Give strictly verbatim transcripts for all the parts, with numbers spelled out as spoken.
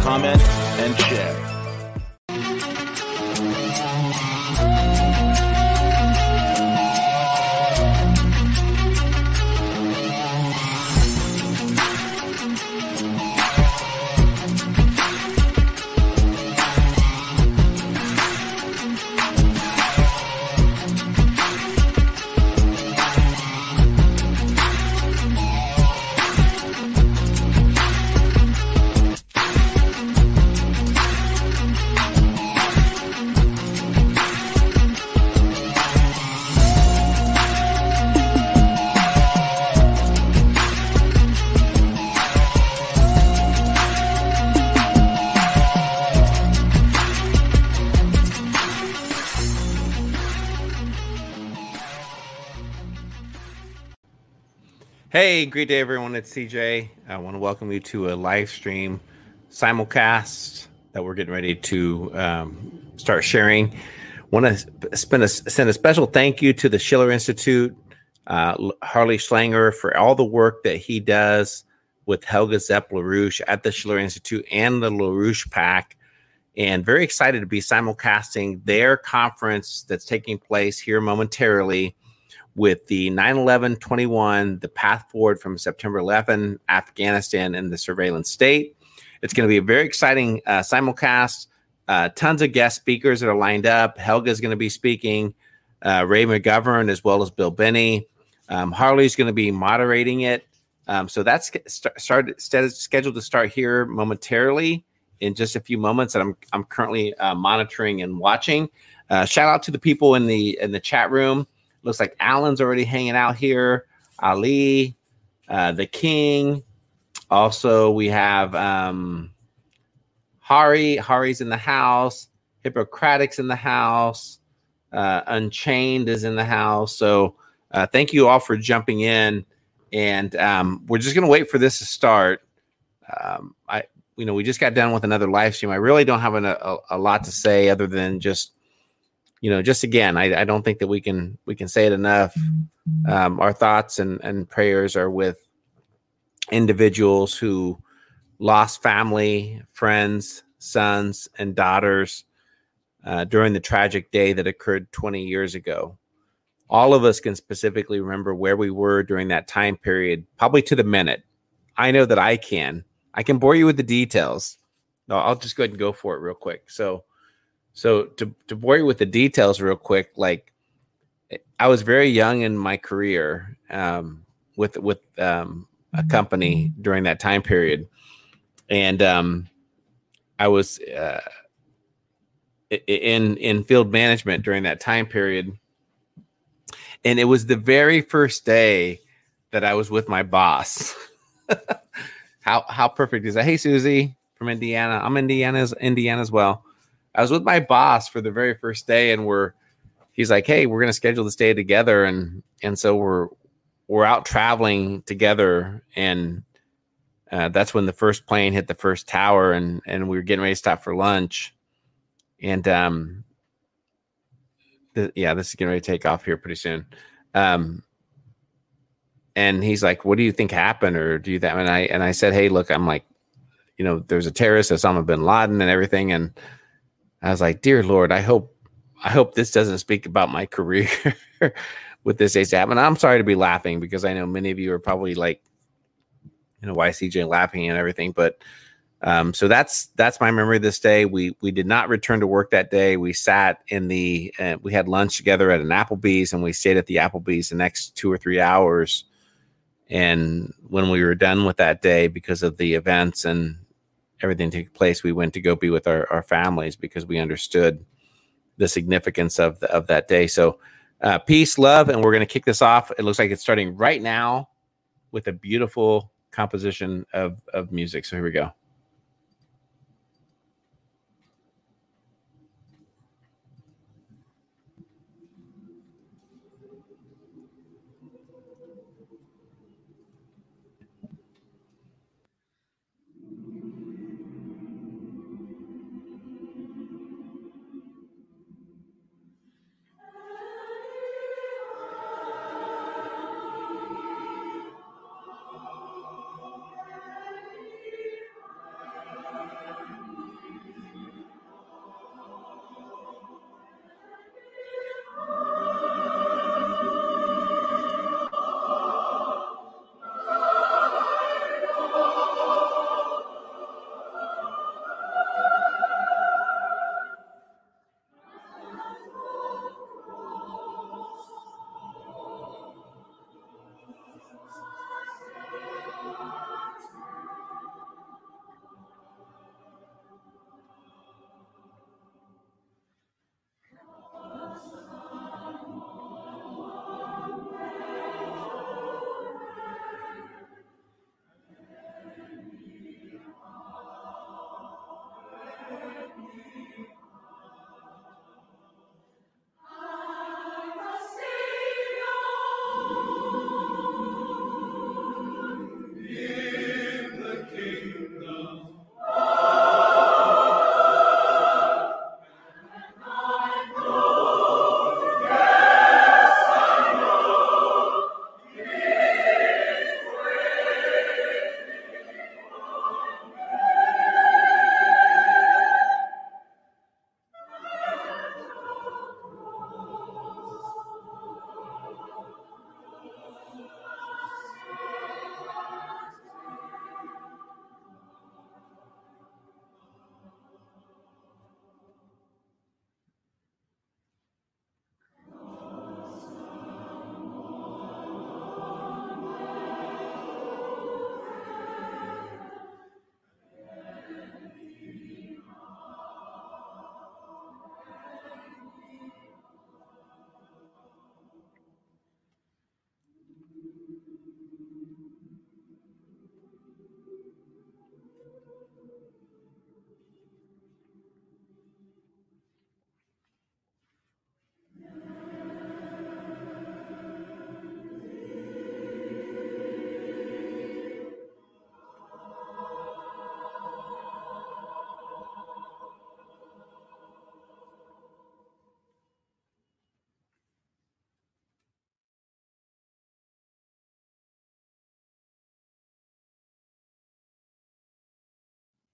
comment, and share. Hey, great day, everyone. It's C J. I want to welcome you to a live stream simulcast that we're getting ready to um, start sharing. Want to spend a, send a special thank you to the Schiller Institute, uh, Harley Schlanger, for all the work that he does with Helga Zepp-LaRouche at the Schiller Institute and the LaRouche PAC. And very excited to be simulcasting their conference that's taking place here momentarily, with the nine eleven twenty-one, the path forward from September eleventh, Afghanistan, and the surveillance state. It's going to be a very exciting uh, simulcast. Uh, tons of guest speakers that are lined up. Helga's going to be speaking, uh, Ray McGovern, as well as Bill Benny. Um, Harley's going to be moderating it. Um, so that's st- started, st- scheduled to start here momentarily in just a few moments that I'm, I'm currently uh, monitoring and watching. Uh, shout out to the people in the in the chat room. Looks like Alan's already hanging out here. Ali, uh, the King. Also, we have um, Hari. Hari's in the house. Hippocratic's in the house. Uh, Unchained is in the house. So uh, thank you all for jumping in. And um, we're just going to wait for this to start. Um, I, you know, we just got done with another live stream. I really don't have an, a, a lot to say other than just, you know, just again, I, I don't think that we can we can say it enough. Um, our thoughts and, and prayers are with individuals who lost family, friends, sons, and daughters uh, during the tragic day that occurred twenty years ago. All of us can specifically remember where we were during that time period, probably to the minute. I know that I can. I can bore you with the details. No, I'll just go ahead and go for it real quick. So. So to, to bore you with the details real quick, like I was very young in my career um, with with um, a company during that time period, and um, I was uh, in in field management during that time period, and it was the very first day that I was with my boss. how how perfect is that? Hey, Susie from Indiana. I'm Indiana's Indiana as well. I was with my boss for the very first day, and we're, he's like, "Hey, we're going to schedule this day together," and and so we're we're out traveling together, and uh, that's when the first plane hit the first tower, and and we were getting ready to stop for lunch, and um, th- yeah, this is getting ready to take off here pretty soon, um, and he's like, "What do you think happened, or do you that?" And I and I said, "Hey, look, I'm like, you know, there's a terrorist, Osama bin Laden, and everything," and I was like, "Dear Lord, I hope, I hope this doesn't speak about my career with this ASAP." And I'm sorry to be laughing because I know many of you are probably like, you know, why is C J laughing and everything. But um, so that's that's my memory of this day. We we did not return to work that day. We sat in the uh, we had lunch together at an Applebee's, and we stayed at the Applebee's the next two or three hours. And when we were done with that day, because of the events and everything took place, we went to go be with our, our families because we understood the significance of the, of that day. So uh, peace, love, and we're going to kick this off. It looks like it's starting right now with a beautiful composition of, of music. So here we go.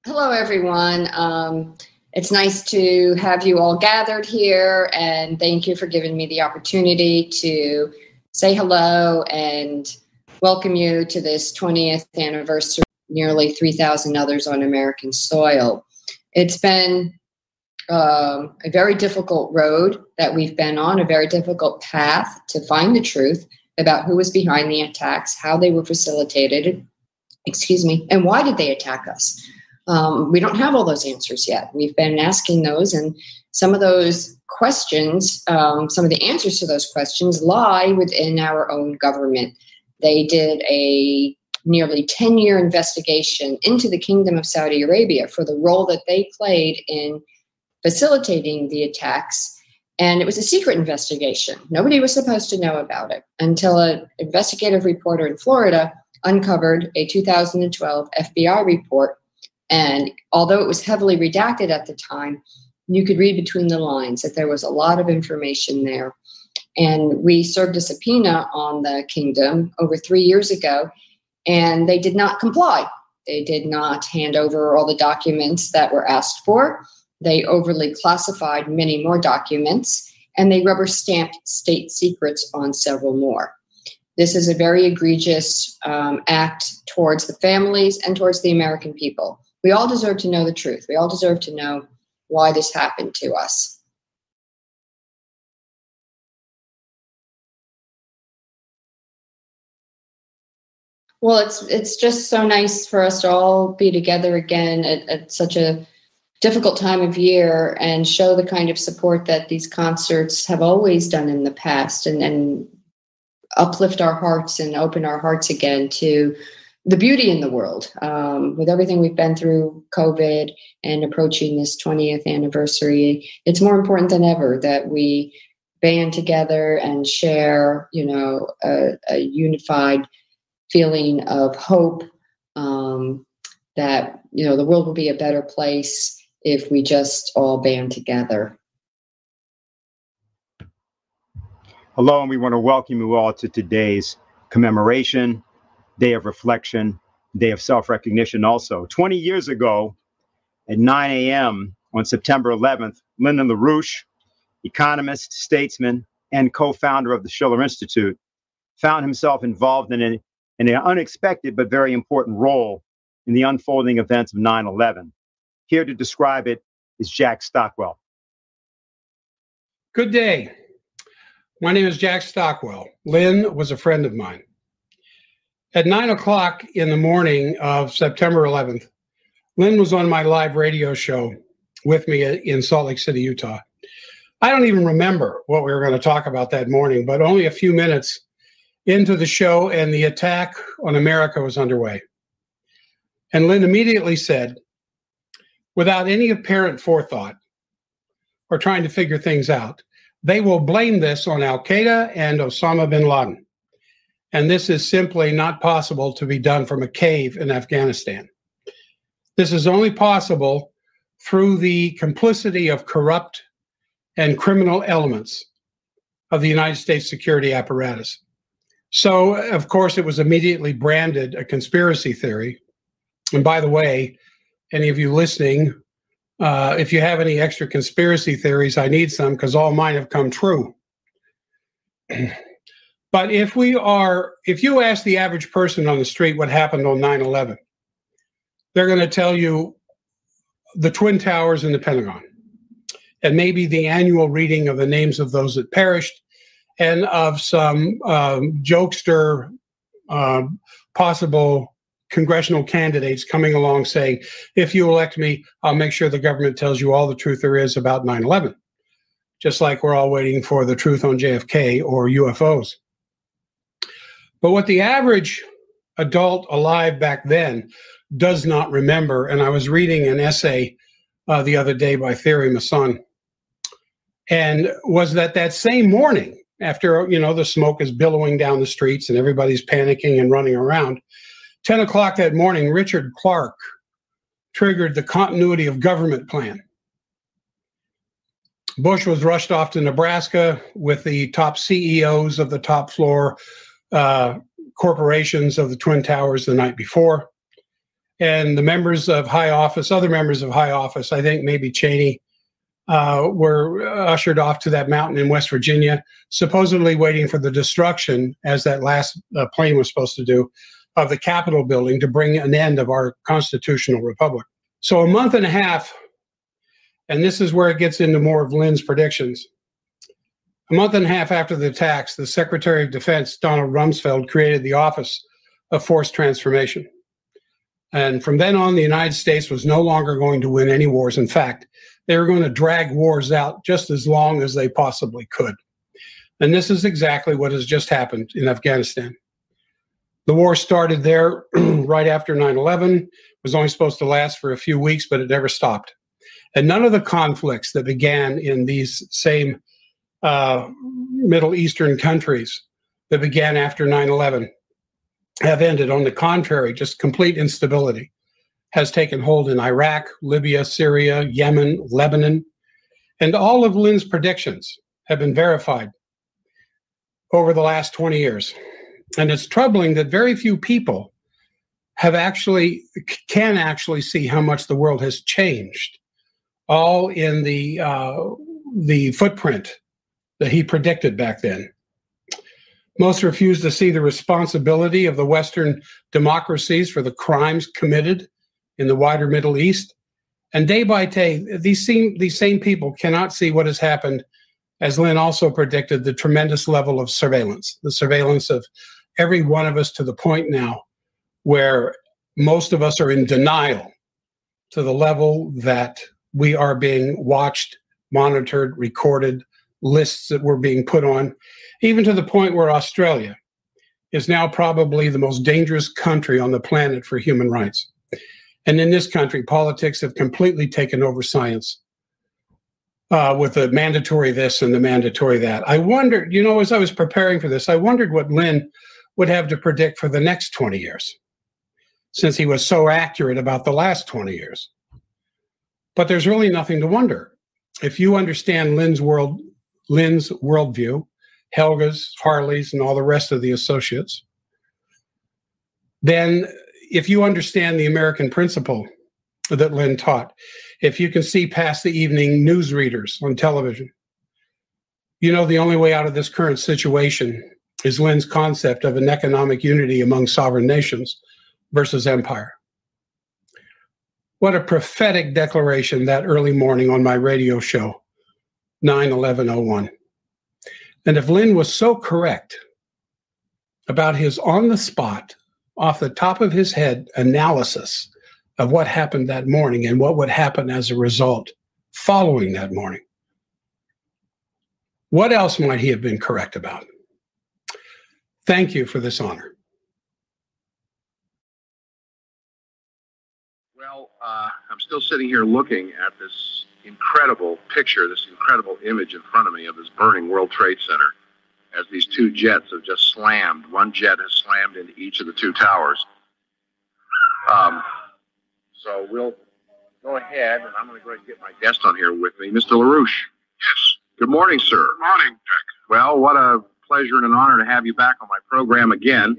Hello, everyone. Um, it's nice to have you all gathered here, and thank you for giving me the opportunity to say hello and welcome you to this twentieth anniversary, nearly three thousand others on American soil. It's been um, a very difficult road that we've been on, a very difficult path to find the truth about who was behind the attacks, how they were facilitated, excuse me, and why did they attack us? Um, we don't have all those answers yet. We've been asking those, and some of those questions, um, some of the answers to those questions lie within our own government. They did a nearly ten-year investigation into the Kingdom of Saudi Arabia for the role that they played in facilitating the attacks, and it was a secret investigation. Nobody was supposed to know about it until an investigative reporter in Florida uncovered a two thousand twelve F B I report. And although it was heavily redacted at the time, you could read between the lines that there was a lot of information there. And we served a subpoena on the kingdom over three years ago, and they did not comply. They did not hand over all the documents that were asked for. They overly classified many more documents, and they rubber stamped state secrets on several more. This is a very egregious um, act towards the families and towards the American people. We all deserve to know the truth. We all deserve to know why this happened to us. Well, it's it's just so nice for us to all be together again at, at such a difficult time of year and show the kind of support that these concerts have always done in the past, and, and uplift our hearts and open our hearts again to the beauty in the world, um, with everything we've been through, COVID, and approaching this twentieth anniversary. It's more important than ever that we band together and share, you know, a, a unified feeling of hope, um, that, you know, the world will be a better place if we just all band together. Hello, and we want to welcome you all to today's commemoration, day of reflection, day of self-recognition also. twenty years ago at nine A M on September eleventh, Lyndon LaRouche, economist, statesman, and co-founder of the Schiller Institute, found himself involved in an, in an unexpected but very important role in the unfolding events of nine eleven. Here to describe it is Jack Stockwell. Good day. My name is Jack Stockwell. Lynn was a friend of mine. At nine o'clock in the morning of September eleventh, Lynn was on my live radio show with me in Salt Lake City, Utah. I don't even remember what we were going to talk about that morning, but only a few minutes into the show and the attack on America was underway. And Lynn immediately said, without any apparent forethought or trying to figure things out, they will blame this on Al-Qaeda and Osama bin Laden. And this is simply not possible to be done from a cave in Afghanistan. This is only possible through the complicity of corrupt and criminal elements of the United States security apparatus. So, of course, it was immediately branded a conspiracy theory. And by the way, any of you listening, uh, if you have any extra conspiracy theories, I need some, because all mine have come true. But if we are, if you ask the average person on the street what happened on nine eleven, they're going to tell you the Twin Towers and the Pentagon, and maybe the annual reading of the names of those that perished, and of some um, jokester uh, possible congressional candidates coming along saying, if you elect me, I'll make sure the government tells you all the truth there is about nine eleven, just like we're all waiting for the truth on J F K or U F Os. But what the average adult alive back then does not remember, and I was reading an essay uh, the other day by Thierry Meyssan, and was that that same morning, after, you know, the smoke is billowing down the streets and everybody's panicking and running around, ten o'clock that morning, Richard Clark triggered the continuity of government plan. Bush was rushed off to Nebraska with the top C E Os of the top floor Uh, corporations of the Twin Towers the night before, and the members of high office, other members of high office, I think maybe Cheney, uh, were ushered off to that mountain in West Virginia, supposedly waiting for the destruction, as that last uh, plane was supposed to do, of the Capitol building to bring an end of our constitutional republic. So a month and a half, and this is where it gets into more of Lynn's predictions. A month and a half after the attacks, the Secretary of Defense, Donald Rumsfeld, created the Office of Forced Transformation. And from then on, the United States was no longer going to win any wars. In fact, they were going to drag wars out just as long as they possibly could. And this is exactly what has just happened in Afghanistan. The war started there right after nine eleven. It was only supposed to last for a few weeks, but it never stopped. And none of the conflicts that began in these same uh, Middle Eastern countries that began after nine eleven have ended. On the contrary, just complete instability has taken hold in Iraq, Libya, Syria, Yemen, Lebanon. And all of Lynn's predictions have been verified over the last twenty years. And it's troubling that very few people have actually, can actually see how much the world has changed, all in the, uh, the footprint that he predicted back then. Most refuse to see the responsibility of the Western democracies for the crimes committed in the wider Middle East. And day by day, these same, these same people cannot see what has happened, as Lynn also predicted, the tremendous level of surveillance, the surveillance of every one of us to the point now where most of us are in denial to the level that we are being watched, monitored, recorded, lists that we're being put on, even to the point where Australia is now probably the most dangerous country on the planet for human rights. And in this country, politics have completely taken over science uh, with the mandatory this and the mandatory that. I wondered, you know, as I was preparing for this, I wondered what Lynn would have to predict for the next twenty years, since he was so accurate about the last twenty years. But there's really nothing to wonder. If you understand Lynn's world, Lynn's worldview, Helga's, Harley's, and all the rest of the associates, then if you understand the American principle that Lynn taught, if you can see past the evening news readers on television, you know the only way out of this current situation is Lynn's concept of an economic unity among sovereign nations versus empire. What a prophetic declaration that early morning on my radio show, nine eleven oh one. And if Lynn was so correct about his on-the-spot, off the top of his head analysis of what happened that morning and what would happen as a result following that morning, what else might he have been correct about? Thank you for this honor. Uh, I'm still sitting here looking at this incredible picture, this incredible image in front of me of this burning World Trade Center as these two jets have just slammed. One jet has slammed into each of the two towers. Um, so we'll go ahead, and I'm going to go ahead and get my guest on here with me, Mister LaRouche. Yes. Good morning, sir. Good morning, Jack. Well, what a pleasure and an honor to have you back on my program again.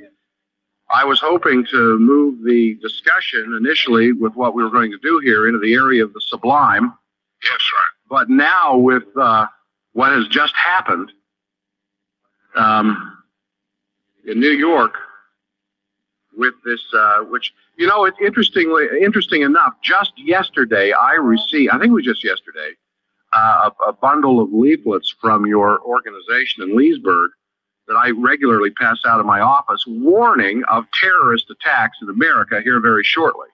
I was hoping to move the discussion initially with what we were going to do here into the area of the sublime. Yes, right. But now with uh, what has just happened um, in New York with this, uh, which, you know, it's interestingly, interesting enough, just yesterday I received, I think it was just yesterday, uh, a, a bundle of leaflets from your organization in Leesburg that I regularly pass out of my office, warning of terrorist attacks in America here very shortly.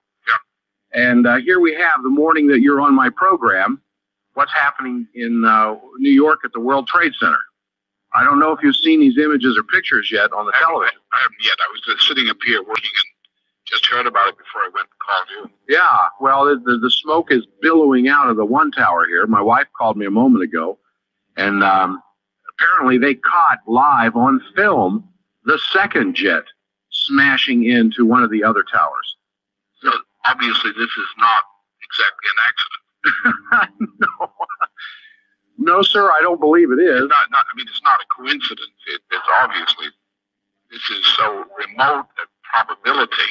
Yeah. And uh, here we have the morning that you're on my program, what's happening in uh, New York at the World Trade Center. I don't know if you've seen these images or pictures yet on the I television. I, I haven't yet. I was just sitting up here working and just heard about it before I went and called you. Yeah, well, the, the smoke is billowing out of the one tower here. My wife called me a moment ago, and um, apparently they caught live on film the second jet smashing into one of the other towers. So obviously this is not exactly an accident. No. No, sir, I don't believe it is. It's not, not, I mean, it's not a coincidence. It, it's obviously, this is so remote a probability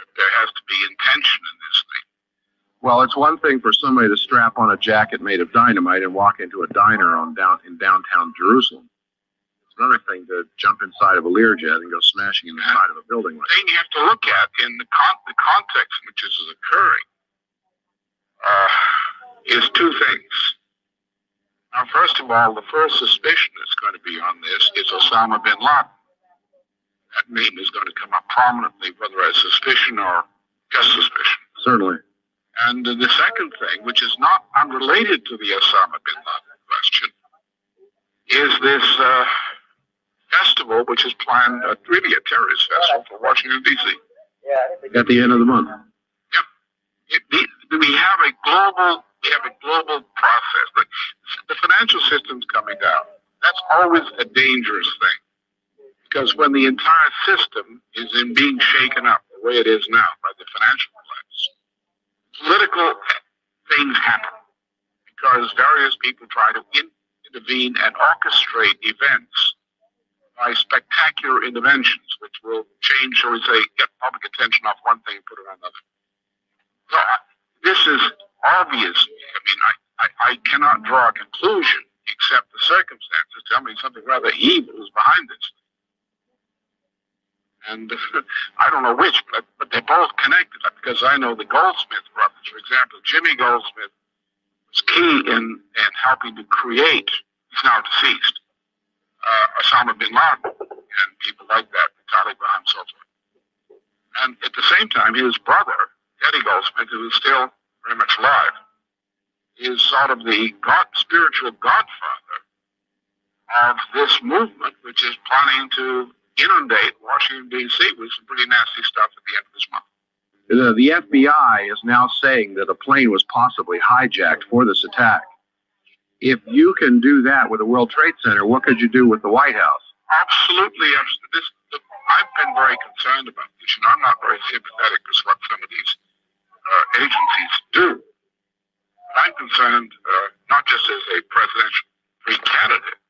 that there has to be intention in this thing. Well, it's one thing for somebody to strap on a jacket made of dynamite and walk into a diner on down in downtown Jerusalem. It's another thing to jump inside of a Learjet and go smashing in the side of a building. Like the thing you have to look at in the, con the context in which this is occurring uh, is two things. Now, first of all, the first suspicion that's going to be on this is Osama bin Laden. That name is going to come up prominently, whether as suspicion or just suspicion. Certainly. And the second thing, which is not unrelated to the Osama bin Laden question, is this uh, festival which is planned, uh, really a terrorist festival for Washington, D C at the end of the month. Yeah. It, we have a global, we have a global process. Like, the financial system's coming down. That's always a dangerous thing. Because when the entire system is in being shaken up the way it is now by the financial collapse, political things happen because various people try to in intervene and orchestrate events by spectacular interventions, which will change, shall we say, get public attention off one thing and put it on another. So I, this is obvious. I mean, I, I, I cannot draw a conclusion except the circumstances tell me something rather evil is behind this. And I don't know which, but, but they're both connected, because I know the Goldsmith brothers, for example. Jimmy Goldsmith was key in, in helping to create, he's now deceased, uh, Osama bin Laden and people like that, the Taliban and so forth. And at the same time, his brother, Eddie Goldsmith, who is still very much alive, is sort of the god, spiritual godfather of this movement, which is planning to inundate Washington, D C with some pretty nasty stuff at the end of this month. The, the F B I is now saying that a plane was possibly hijacked for this attack. If you can do that with the World Trade Center, what could you do with the White House? Absolutely. This, the, I've been very concerned about this. You know, I'm not very sympathetic to what some of these uh, agencies do. But I'm concerned uh, not just as a presidential free candidate,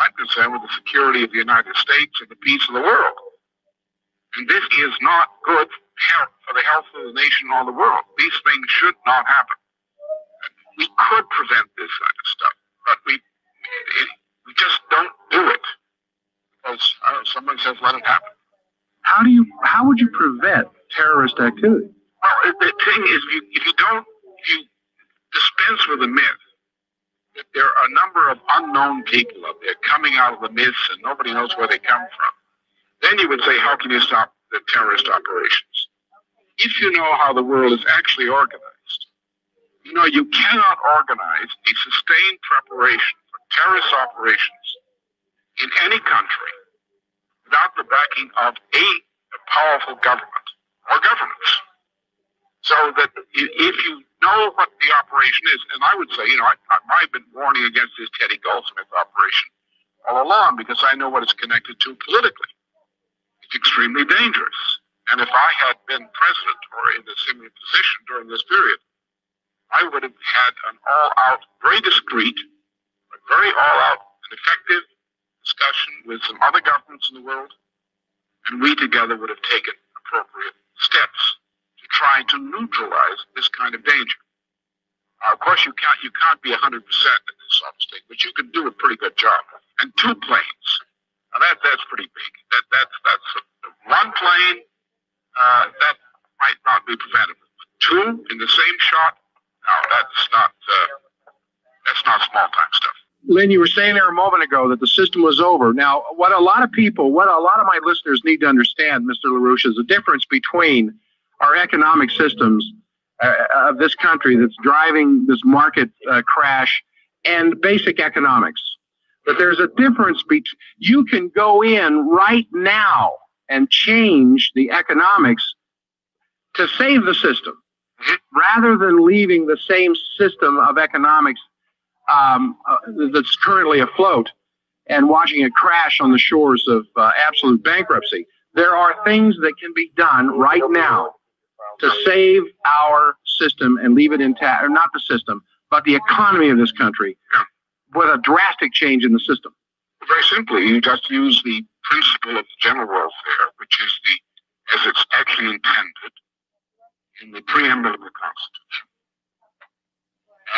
I'm concerned with the security of the United States and the peace of the world. And this is not good for the health of the nation or the world. These things should not happen. We could prevent this kind of stuff, but we, it, we just don't do it. Because I don't know, someone says, let it happen. How do you? How would you prevent terrorist activity? Well, the thing is, if you, if you don't, if you dispense with the myth, there are a number of unknown people up there coming out of the myths and nobody knows where they come from. Then you would say, how can you stop the terrorist operations? If you know how the world is actually organized, you know you cannot organize a sustained preparation for terrorist operations in any country without the backing of a powerful government or governments. So that if you know what the operation is, and I would say, you know, I, I've been warning against this Teddy Goldsmith operation all along because I know what it's connected to politically. It's extremely dangerous. And if I had been president or in a similar position during this period, I would have had an all-out, very discreet, but very all-out and effective discussion with some other governments in the world, and we together would have taken appropriate steps trying to neutralize this kind of danger. Uh, of course, you can't, you can't be one hundred percent in this sort of state, but you can do a pretty good job. And two planes. Now, that, that's pretty big. That, that's that's a, one plane, uh, that might not be preventable. But two in the same shot, no, that's not, uh, that's not small-time stuff. Lynn, you were saying there a moment ago that the system was over. Now, what a lot of people, what a lot of my listeners need to understand, Mister LaRouche, is the difference between our economic systems uh, of this country that's driving this market uh, crash and basic economics. But there's a difference between, you can go in right now and change the economics to save the system rather than leaving the same system of economics um, uh, that's currently afloat and watching it crash on the shores of uh, absolute bankruptcy. There are things that can be done right now to save our system and leave it intact, or not the system, but the economy of this country, yeah, with a drastic change in the system. Very simply, you just use the principle of the general welfare, which is the as it's actually intended in the preamble of the Constitution.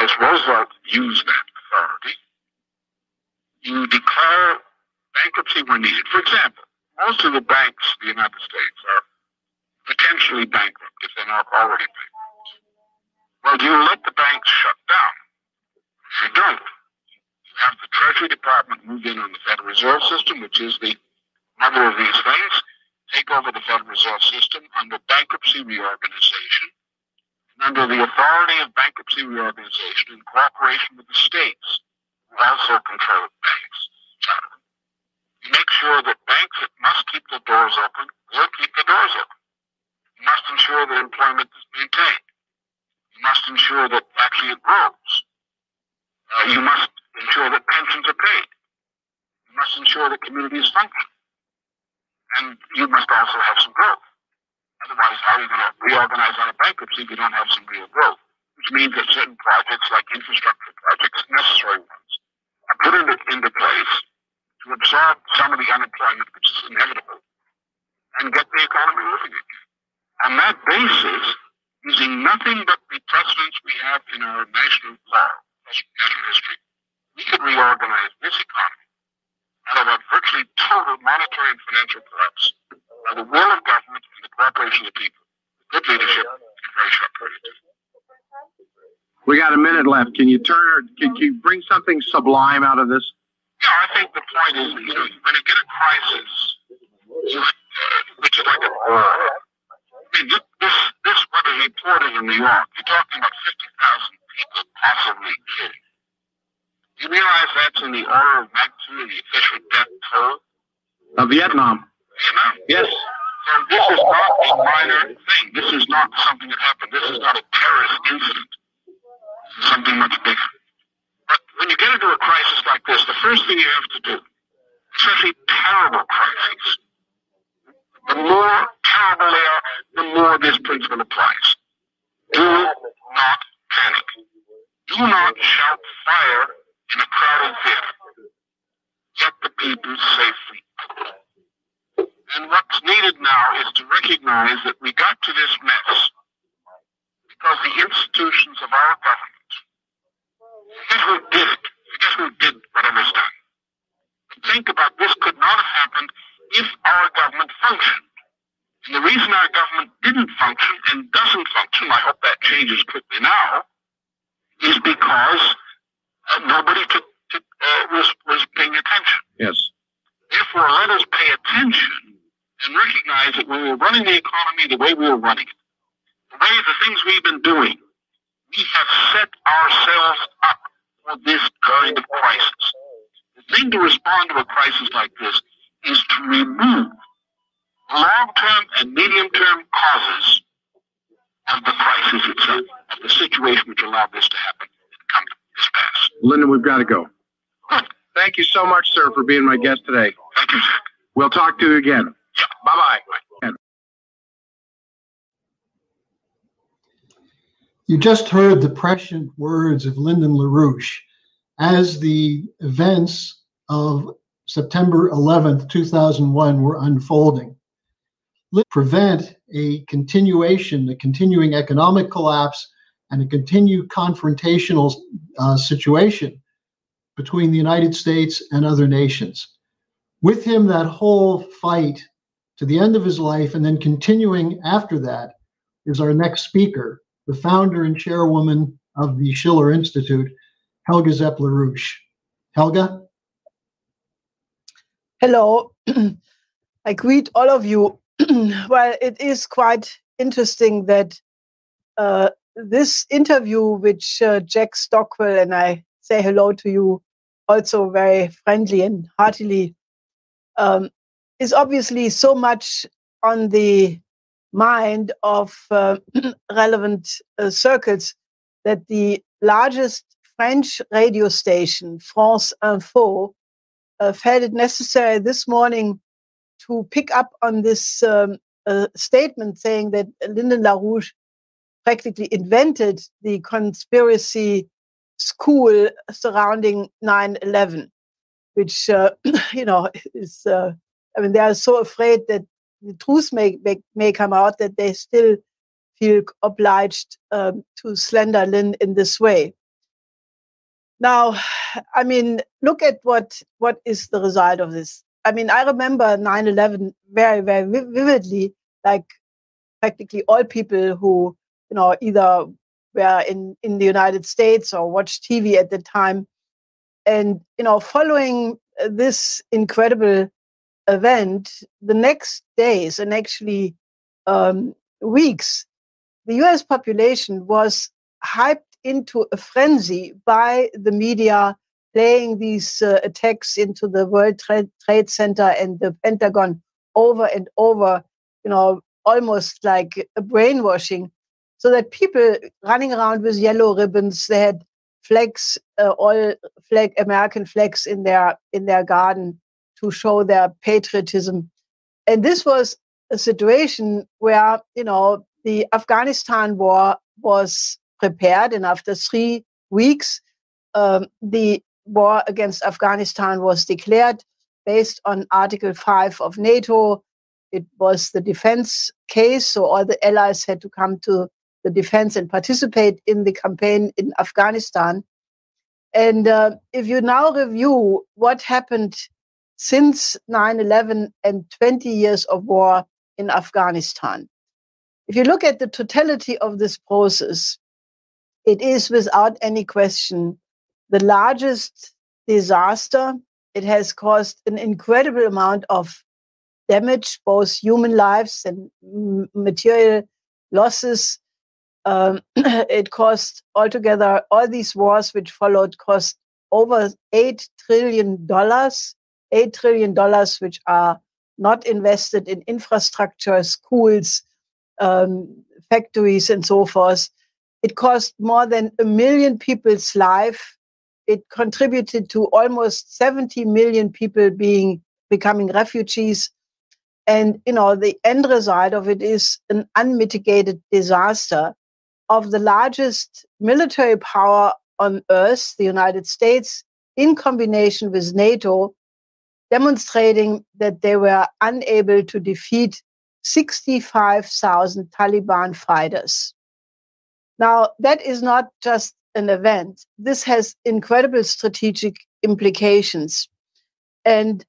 As Roosevelt used that authority, you declare bankruptcy where needed. For example, most of the banks in the United States are potentially bankrupt if they're not already bankrupt. Well, do you let the banks shut down? If you don't, you have the Treasury Department move in on the Federal Reserve System, which is the mother of these things, take over the Federal Reserve System under bankruptcy reorganization, and under the authority of bankruptcy reorganization in cooperation with the states, who also control banks. You make sure that banks that must keep their doors open will keep their doors open. You must ensure that employment is maintained. You must ensure that actually it grows. Uh, you must ensure that pensions are paid. You must ensure that communities function. And you must also have some growth. Otherwise, how are you going to reorganize out of bankruptcy if you don't have some real growth? Which means that certain projects, like infrastructure projects, necessary ones, are put into, into place to absorb some of the unemployment which is inevitable and get the economy moving again. On that basis, using nothing but the precedents we have in our national law, national history, we could reorganize this economy out of a virtually total monetary and financial collapse by the will of government and the cooperation of the people, the good leadership in a very short period of time. We got a minute left. Can you turn or can you bring something sublime out of this? Yeah, I think the point is, you know, when you get a crisis, which is like a war, I mean, this, this what is reported in New York, you're talking about fifty thousand people possibly killed. You realize that's in the order of magnitude of the official death toll? Of Vietnam. Vietnam? Yes. So this is not a minor thing. This is not something that happened. This is not a terrorist incident. This is something much bigger. But when you get into a crisis like this, the first thing you have to do, especially terrible crises, the more terrible they are, the more this principle applies. Do not panic. Do not shout fire in a crowded theater. Get the people safely out. And what's needed now is to recognize that we got to this mess because the institutions of our government, forget who did it, forget who did whatever's done. But think about this could not have happened if our government functioned. And the reason our government didn't function and doesn't function, I hope that changes quickly now, is because Uh, nobody took, took, uh, was, was paying attention. Yes. Therefore, let us pay attention and recognize that when we were running the economy the way we were running it, the way the things we've been doing, we have set ourselves up for this kind of crisis. The thing to respond to a crisis like this is to remove long-term and medium-term causes of the crisis itself, of the situation which allowed this to happen. Lyndon, we've got to go. Thank you so much, sir, for being my guest today. Thank you, sir. We'll talk to you again. Yeah. Bye-bye. You just heard the prescient words of Lyndon LaRouche as the events of September eleventh, two thousand one were unfolding. Prevent a continuation, a continuing economic collapse, and a continued confrontational uh, situation between the United States and other nations. With him, that whole fight to the end of his life and then continuing after that is our next speaker, the founder and chairwoman of the Schiller Institute, Helga Zepp-LaRouche. Helga? Hello. I greet all of you. Well, it is quite interesting that uh, this interview, which uh, Jack Stockwell and I say hello to you, also very friendly and heartily, um, is obviously so much on the mind of uh, relevant uh, circles that the largest French radio station, France Info, uh, felt it necessary this morning to pick up on this um, uh, statement saying that Lyndon LaRouche practically invented the conspiracy school surrounding nine eleven, which, uh, you know, is, uh, I mean, they are so afraid that the truth may, may, may come out that they still feel obliged um, to slander Lynn in this way. Now, I mean, look at what, what is the result of this. I mean, I remember nine eleven very, very vividly, like practically all people who, you know, either were in, in the United States or watched T V at the time. And, you know, following this incredible event, the next days and actually um, weeks, the U S population was hyped into a frenzy by the media playing these uh, attacks into the World Trade, Trade Center and the Pentagon over and over, you know, almost like a brainwashing. So that people running around with yellow ribbons, they had flags, uh, all flag, American flags in their in their garden to show their patriotism. And this was a situation where, you know, the Afghanistan war was prepared, and after three weeks, um, the war against Afghanistan was declared based on Article five of NATO. It was the defense case, so all the allies had to come to the defense and participate in the campaign in Afghanistan. And uh, if you now review what happened since nine eleven and twenty years of war in Afghanistan, if you look at the totality of this process, it is without any question the largest disaster. It has caused an incredible amount of damage, both human lives and material losses. Um, it cost altogether, all these wars which followed cost over eight trillion dollars, eight trillion dollars which are not invested in infrastructure, schools, um, factories, and so forth. It cost more than a million people's life. It contributed to almost seventy million people being becoming refugees. And, you know, the end result of it is an unmitigated disaster of the largest military power on earth, the United States, in combination with NATO, demonstrating that they were unable to defeat sixty-five thousand Taliban fighters. Now, that is not just an event. This has incredible strategic implications. And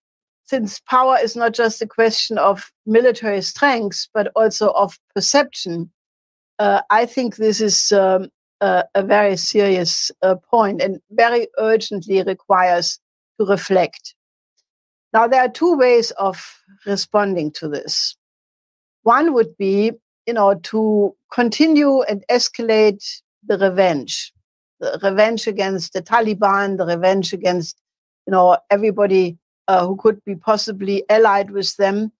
since power is not just a question of military strength, but also of perception, Uh, I think this is um, uh, a very serious uh, point and very urgently requires to reflect. Now, there are two ways of responding to this. One would be, you know, to continue and escalate the revenge, the revenge against the Taliban, the revenge against, you know, everybody uh, who could be possibly allied with them.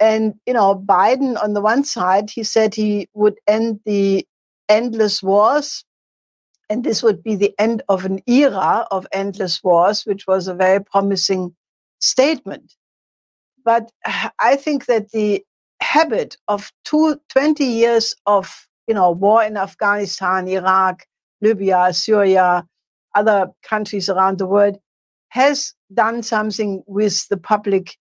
And, you know, Biden, on the one side, he said he would end the endless wars, and this would be the end of an era of endless wars, which was a very promising statement. But I think that the habit of two, twenty years of, you know, war in Afghanistan, Iraq, Libya, Syria, other countries around the world, has done something with the public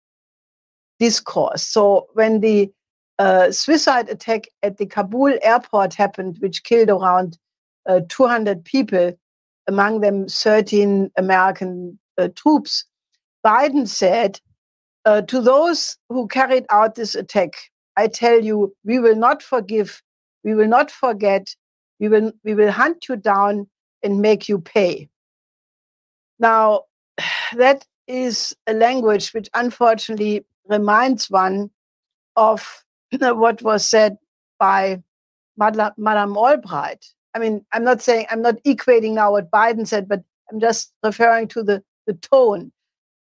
discourse. So when the uh, suicide attack at the Kabul airport happened, which killed around uh, two hundred people, among them thirteen American uh, troops, Biden said, uh, to those who carried out this attack, I tell you, we will not forgive, we will not forget, we will, we will hunt you down and make you pay. Now, that is a language which unfortunately reminds one of what was said by Madame Albright. I mean, I'm not saying, I'm not equating now what Biden said, but I'm just referring to the, the tone.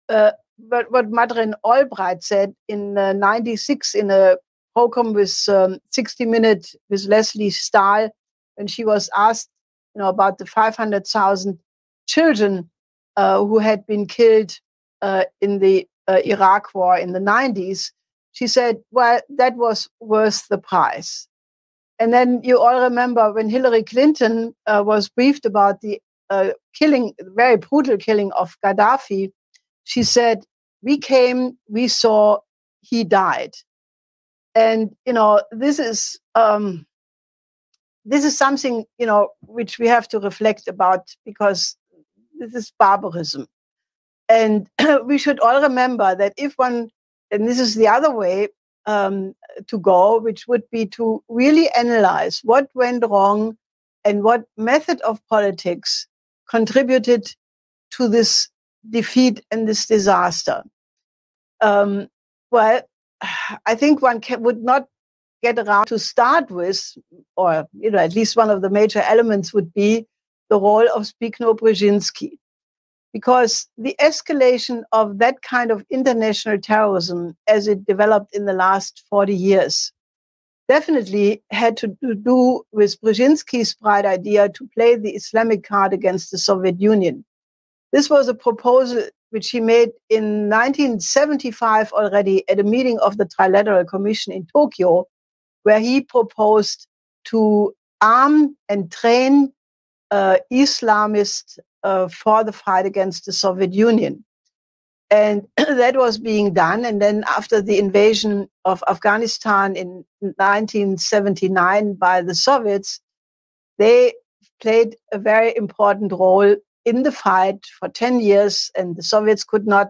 Uh, but what Madeleine Albright said in uh, ninety-six in a program with um, sixty minutes with Leslie Stahl, and she was asked, you know, about the five hundred thousand children uh, who had been killed uh, in the Uh, Iraq war in the nineties, she said, well, that was worth the price. And then you all remember when Hillary Clinton uh, was briefed about the uh, killing, very brutal killing of Gaddafi, she said, we came, we saw, he died. And, you know, this is um, this is something, you know, which we have to reflect about, because this is barbarism. And we should all remember that if one, and this is the other way um, to go, which would be to really analyze what went wrong and what method of politics contributed to this defeat and this disaster. Um, well, I think one can, would not get around to start with, or you know, at least one of the major elements would be the role of Zbigniew Brzezinski. Because the escalation of that kind of international terrorism as it developed in the last forty years definitely had to do with Brzezinski's bright idea to play the Islamic card against the Soviet Union. This was a proposal which he made in nineteen seventy-five already at a meeting of the Trilateral Commission in Tokyo, where he proposed to arm and train uh, Islamists Uh, for the fight against the Soviet Union. And that was being done. And then after the invasion of Afghanistan in nineteen seventy-nine by the Soviets, they played a very important role in the fight for ten years. And the Soviets could not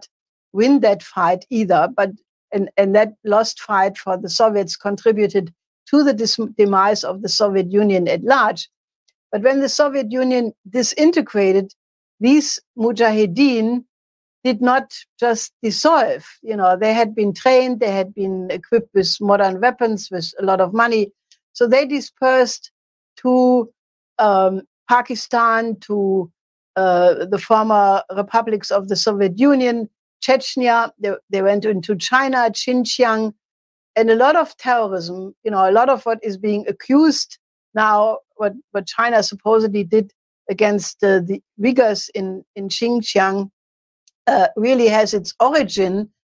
win that fight either. But and, and that lost fight for the Soviets contributed to the dis- demise of the Soviet Union at large. But when the Soviet Union disintegrated, these mujahideen did not just dissolve. You know, they had been trained, they had been equipped with modern weapons, with a lot of money. So they dispersed to um, Pakistan, to uh, the former republics of the Soviet Union, Chechnya. They, they went into China, Xinjiang, and a lot of terrorism. You know, a lot of what is being accused now, what, what China supposedly did against uh, the Uyghurs in, in Xinjiang uh, really has its origin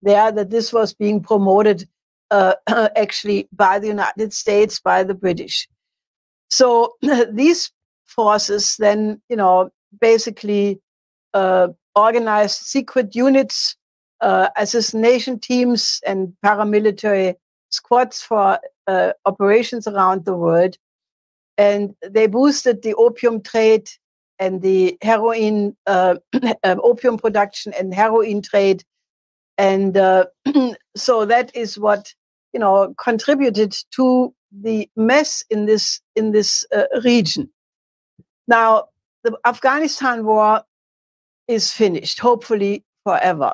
there, that this was being promoted uh, actually by the United States, by the British. So these forces then, you know, basically uh, organized secret units, uh, assassination teams, and paramilitary squads for uh, operations around the world. And they boosted the opium trade and the heroin, uh, opium production and heroin trade. And uh, so that is what, you know, contributed to the mess in this, in this uh, region. Now, the Afghanistan war is finished, hopefully forever.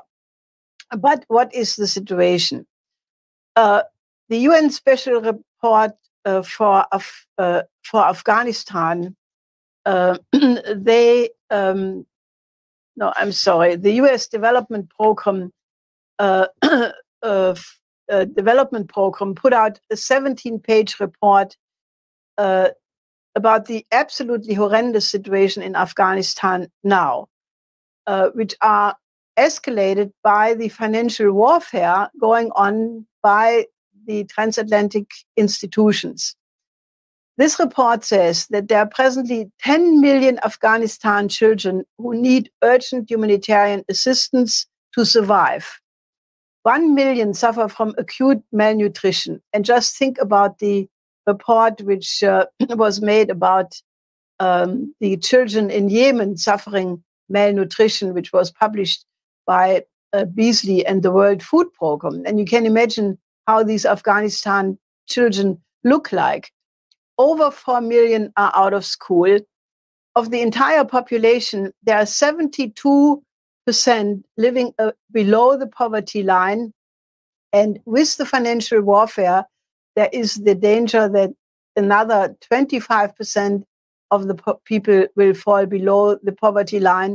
But what is the situation? Uh, the U N special report Uh, for Af uh, for Afghanistan, uh, they um, no, I'm sorry. The U S Development Program uh, uh, uh, Development Program put out a seventeen-page report uh, about the absolutely horrendous situation in Afghanistan now, uh, which are escalated by the financial warfare going on by the transatlantic institutions. This report says that there are presently ten million Afghanistan children who need urgent humanitarian assistance to survive. One million suffer from acute malnutrition. And just think about the report which uh, was made about um, the children in Yemen suffering malnutrition, which was published by uh, Beasley and the World Food Programme. And you can imagine how these Afghanistan children look like. Over four million are out of school. Of the entire population, there are seventy-two percent living uh, below the poverty line. And with the financial warfare, there is the danger that another twenty-five percent of the po- people will fall below the poverty line,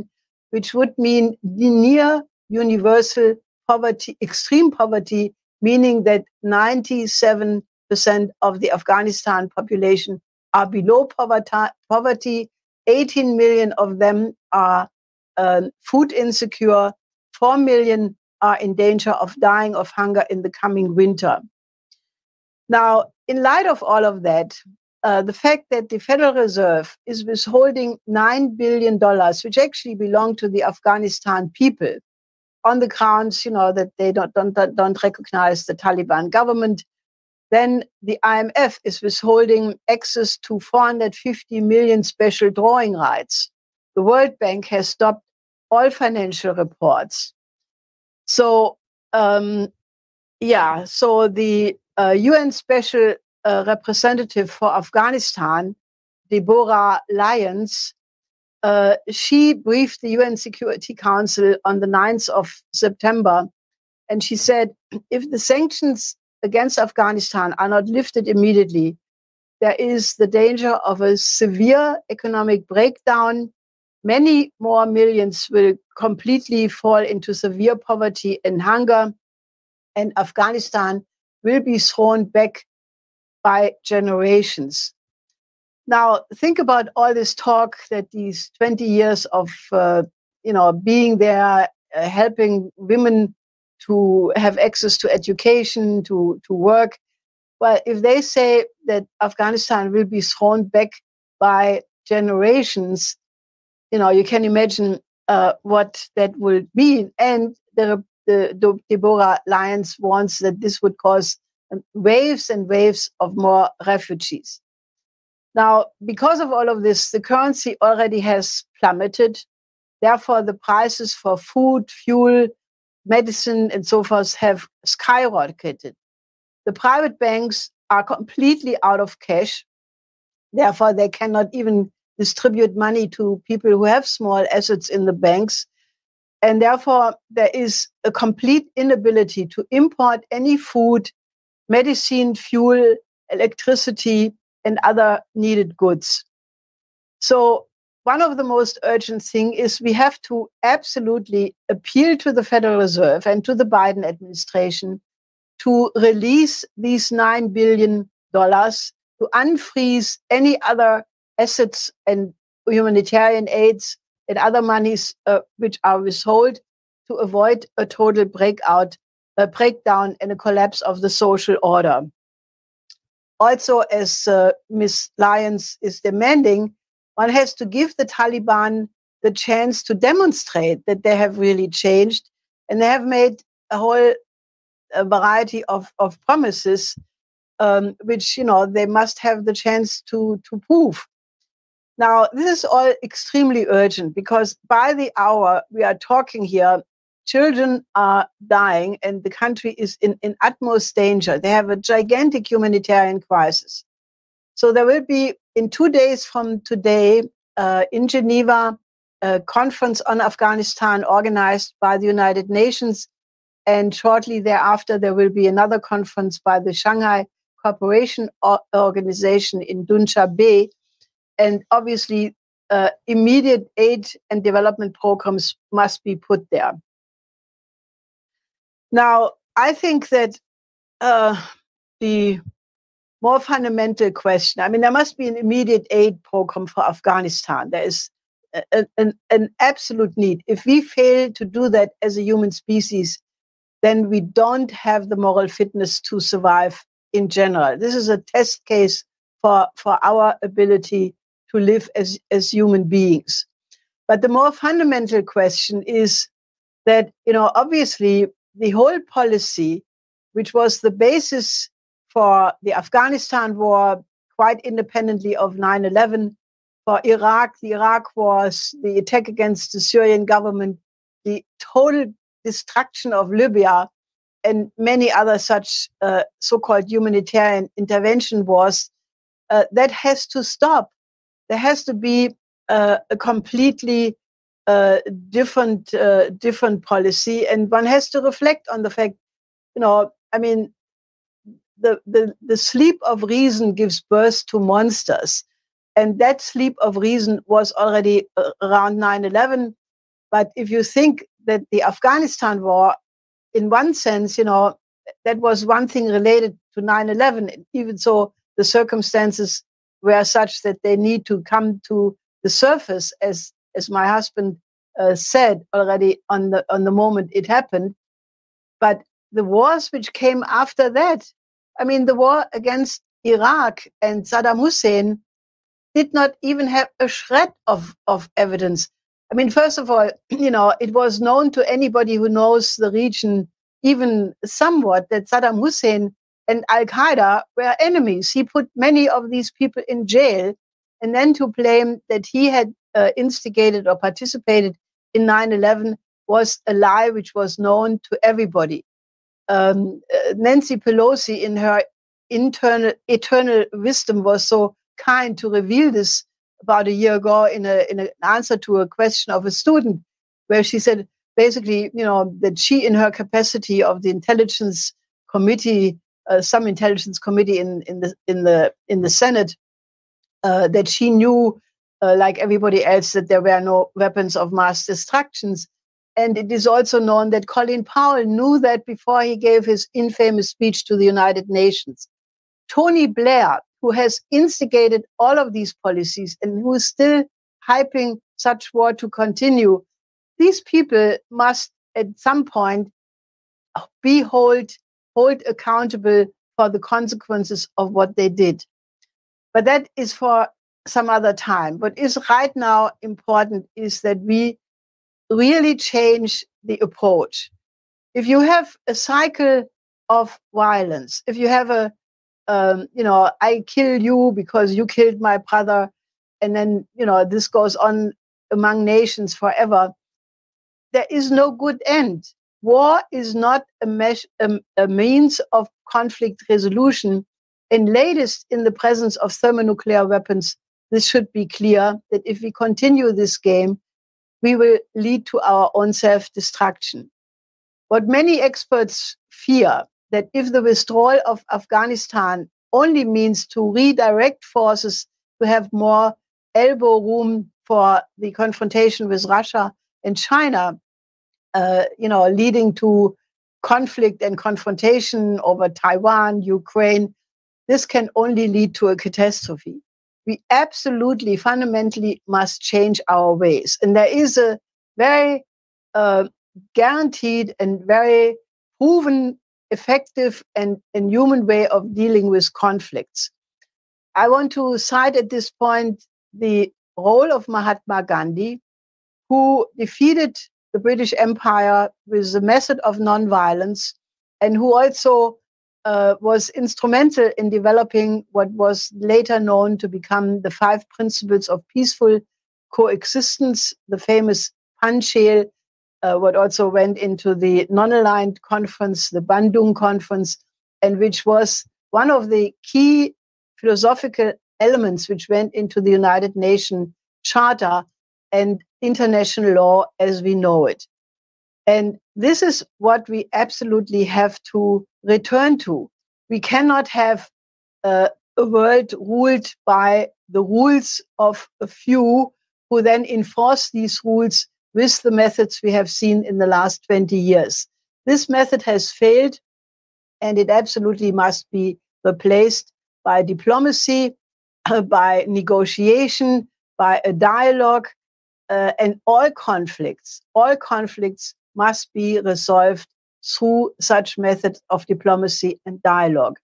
which would mean near universal poverty, extreme poverty, meaning that ninety-seven percent of the Afghanistan population are below poverty. eighteen million of them are uh, food insecure. four million are in danger of dying of hunger in the coming winter. Now, in light of all of that, uh, the fact that the Federal Reserve is withholding nine billion dollars, which actually belong to the Afghanistan people, on the grounds, you know, that they don't, don't, don't recognize the Taliban government, Then the I M F is withholding access to four hundred fifty million special drawing rights. The World Bank has stopped all financial reports. So, um, yeah, so the uh, U N Special uh, Representative for Afghanistan, Deborah Lyons, uh, she briefed the U N Security Council on the ninth of September, and she said, if the sanctions against Afghanistan are not lifted immediately, there is the danger of a severe economic breakdown. Many more millions will completely fall into severe poverty and hunger, and Afghanistan will be thrown back by generations. Now, think about all this talk that these twenty years of uh, you know, being there, uh, helping women to have access to education, to, to work. Well, if they say that Afghanistan will be thrown back by generations, you know, you can imagine uh, what that would be. And the, the, the Deborah Lyons warns that this would cause waves and waves of more refugees. Now, because of all of this, the currency already has plummeted. Therefore, the prices for food, fuel, medicine and so forth have skyrocketed. The private banks are completely out of cash. Therefore, they cannot even distribute money to people who have small assets in the banks. And therefore, there is a complete inability to import any food, medicine, fuel, electricity, and other needed goods. So, one of the most urgent things is we have to absolutely appeal to the Federal Reserve and to the Biden administration to release these nine billion dollars, to unfreeze any other assets and humanitarian aids and other monies uh, which are withheld, to avoid a total breakout, a breakdown and a collapse of the social order. Also, as uh, Miz Lyons is demanding, one has to give the Taliban the chance to demonstrate that they have really changed, and they have made a whole a variety of, of promises, um, which, you know, they must have the chance to, to prove. Now, this is all extremely urgent because by the hour we are talking here, children are dying and the country is in, in utmost danger. They have a gigantic humanitarian crisis. So there will be, in two days from today, uh, in Geneva, a conference on Afghanistan organized by the United Nations. And shortly thereafter, there will be another conference by the Shanghai Cooperation o- Organization in Dushanbe. And obviously, uh, immediate aid and development programs must be put there. Now, I think that uh, the more fundamental question. I mean, there must be an immediate aid program for Afghanistan. There is a, an, an absolute need. If we fail to do that as a human species, then we don't have the moral fitness to survive in general. This is a test case for, for our ability to live as, as human beings. But the more fundamental question is that, you know, obviously the whole policy, which was the basis for the Afghanistan war, quite independently of nine eleven, for Iraq, the Iraq wars, the attack against the Syrian government, the total destruction of Libya, and many other such uh, so-called humanitarian intervention wars, uh, that has to stop. There has to be uh, a completely uh, different, uh, different policy, and one has to reflect on the fact, you know, I mean, The, the, the sleep of reason gives birth to monsters. And that sleep of reason was already around nine eleven. But if you think that the Afghanistan war, in one sense, you know, that was one thing related to nine eleven. Even so, the circumstances were such that they need to come to the surface, as, as my husband uh, said already on the, on the moment it happened. But the wars which came after that, I mean, the war against Iraq and Saddam Hussein did not even have a shred of, of evidence. I mean, first of all, you know, it was known to anybody who knows the region, even somewhat, that Saddam Hussein and Al-Qaeda were enemies. He put many of these people in jail, and then to claim that he had uh, instigated or participated in nine eleven was a lie which was known to everybody. Um, Nancy Pelosi, in her internal eternal wisdom, was so kind to reveal this about a year ago in, a, in an answer to a question of a student, where she said basically, you know, that she, in her capacity of the intelligence committee, uh, some intelligence committee in in the in the in the Senate, uh, that she knew, uh, like everybody else, that there were no weapons of mass destructions. And it is also known that Colin Powell knew that before he gave his infamous speech to the United Nations. Tony Blair, who has instigated all of these policies and who is still hyping such war to continue, these people must at some point be hold, hold accountable for the consequences of what they did. But that is for some other time. What is right now important is that we really change the approach. If you have a cycle of violence, if you have a, um, you know, I kill you because you killed my brother, and then, you know, this goes on among nations forever, there is no good end. War is not a, mesh, a, a means of conflict resolution. And latest in the presence of thermonuclear weapons, this should be clear that if we continue this game, we will lead to our own self-destruction. What many experts fear, that if the withdrawal of Afghanistan only means to redirect forces to have more elbow room for the confrontation with Russia and China, uh, you know, leading to conflict and confrontation over Taiwan, Ukraine, this can only lead to a catastrophe. We absolutely, fundamentally must change our ways. And there is a very uh, guaranteed and very proven, effective and, and human way of dealing with conflicts. I want to cite at this point the role of Mahatma Gandhi, who defeated the British Empire with the method of nonviolence, and who also Uh, was instrumental in developing what was later known to become the five principles of peaceful coexistence, the famous Panchshel, uh, what also went into the non-aligned conference, the Bandung conference, and which was one of the key philosophical elements which went into the United Nations Charter and international law as we know it. And this is what we absolutely have to return to. We cannot have uh, a world ruled by the rules of a few who then enforce these rules with the methods we have seen in the last twenty years. This method has failed, and it absolutely must be replaced by diplomacy, by negotiation, by a dialogue, uh, and all conflicts, all conflicts must be resolved through such methods of diplomacy and dialogue.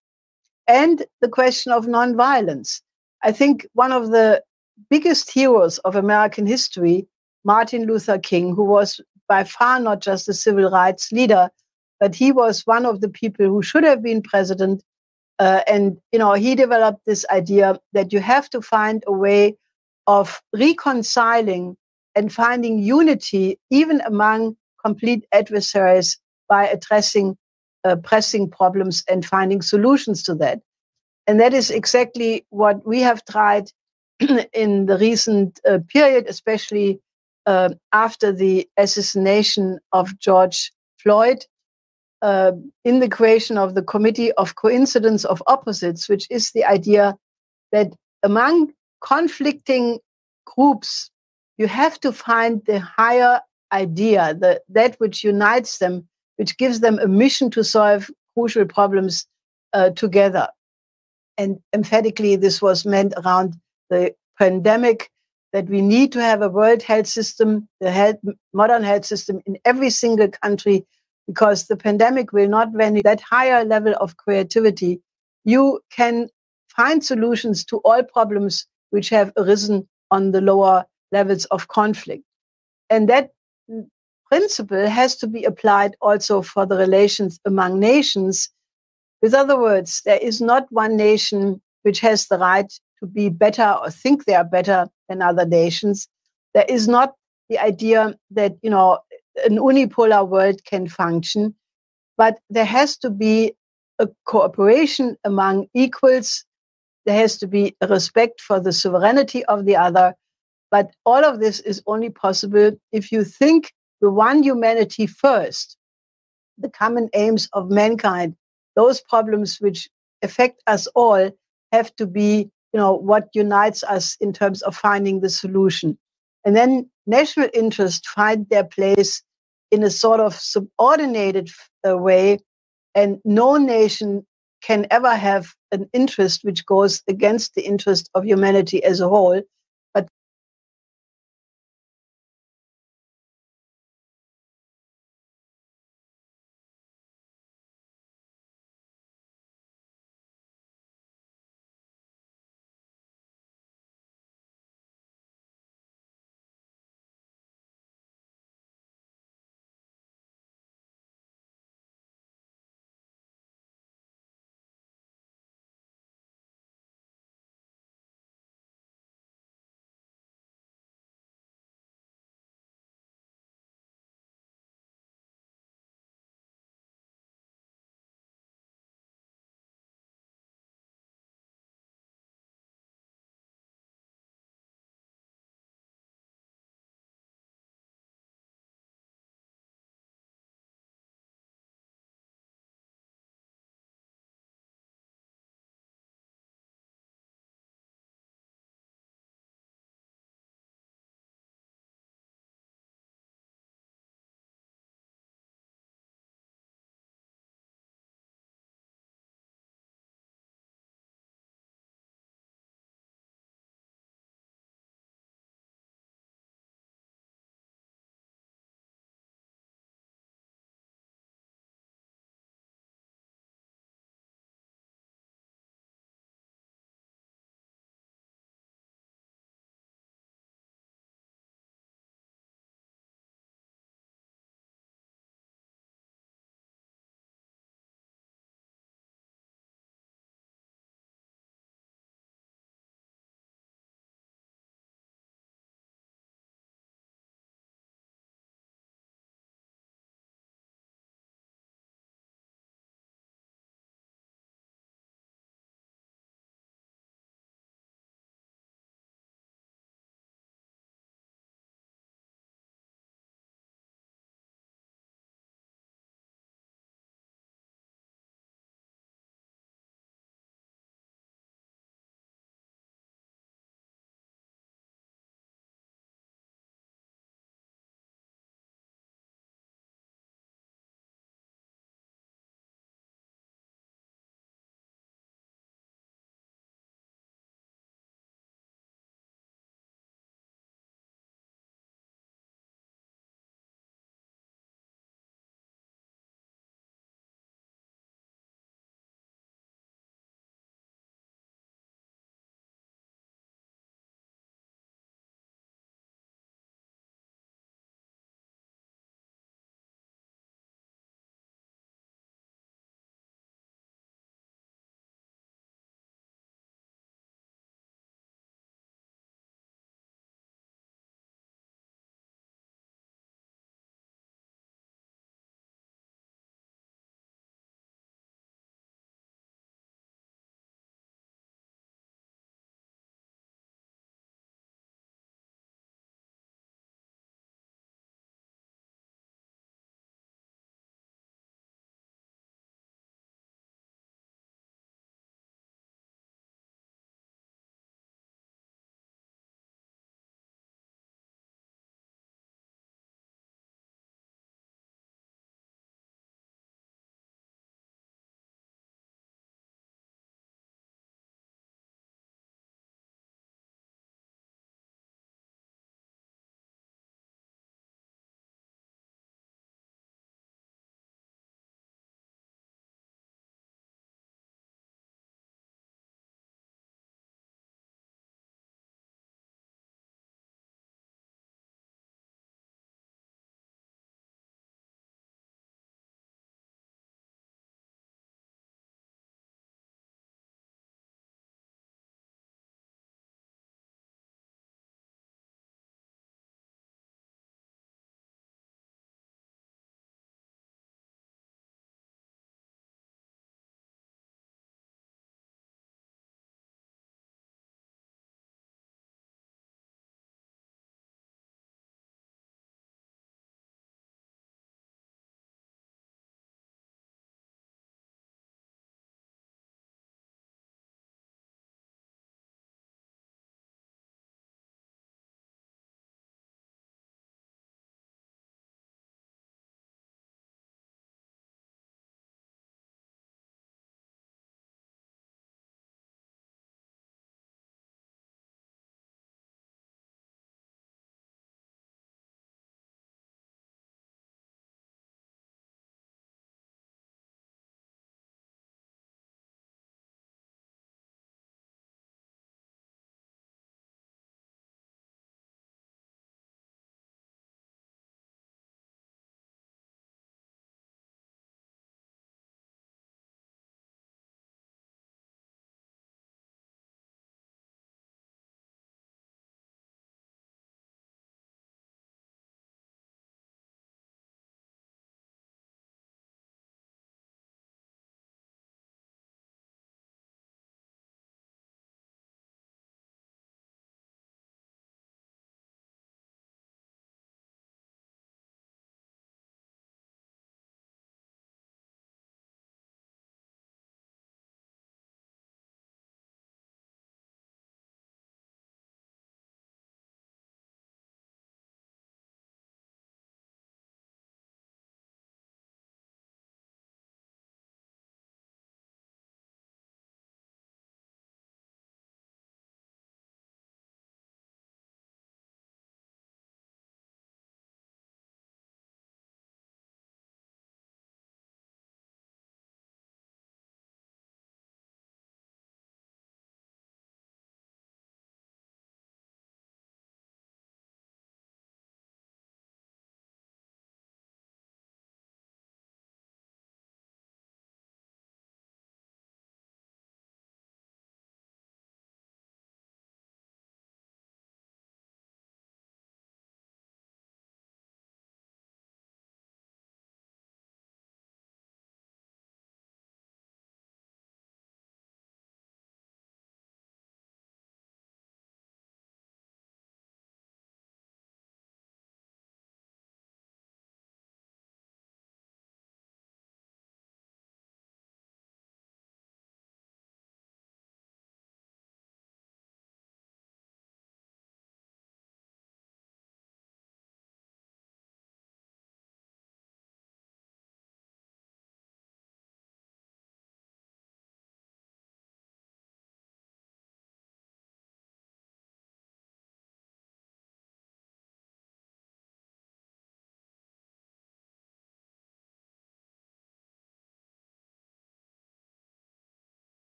And the question of nonviolence. I think one of the biggest heroes of American history, Martin Luther King, who was by far not just a civil rights leader, but he was one of the people who should have been president. Uh, and, you know, he developed this idea that you have to find a way of reconciling and finding unity, even among complete adversaries, by addressing uh, pressing problems and finding solutions to that. And that is exactly what we have tried in the recent uh, period, especially uh, after the assassination of George Floyd, uh, in the creation of the Committee of Coincidence of Opposites, which is the idea that among conflicting groups, you have to find the higher idea, the, that which unites them, which gives them a mission to solve crucial problems uh, together. And emphatically, this was meant around the pandemic, that we need to have a world health system, the health, modern health system in every single country, because the pandemic will not vanish. That higher level of creativity, you can find solutions to all problems which have arisen on the lower levels of conflict. And that principle has to be applied also for the relations among nations, With other words, there is not one nation which has the right to be better or think they are better than other nations. There is not the idea that, you know, an unipolar world can function, but there has to be a cooperation among equals. There has to be a respect for the sovereignty of the other. But all of this is only possible if you think the one humanity first, the common aims of mankind, those problems which affect us all have to be, you know, what unites us in terms of finding the solution. And then national interests find their place in a sort of subordinated uh, way, and no nation can ever have an interest which goes against the interest of humanity as a whole. But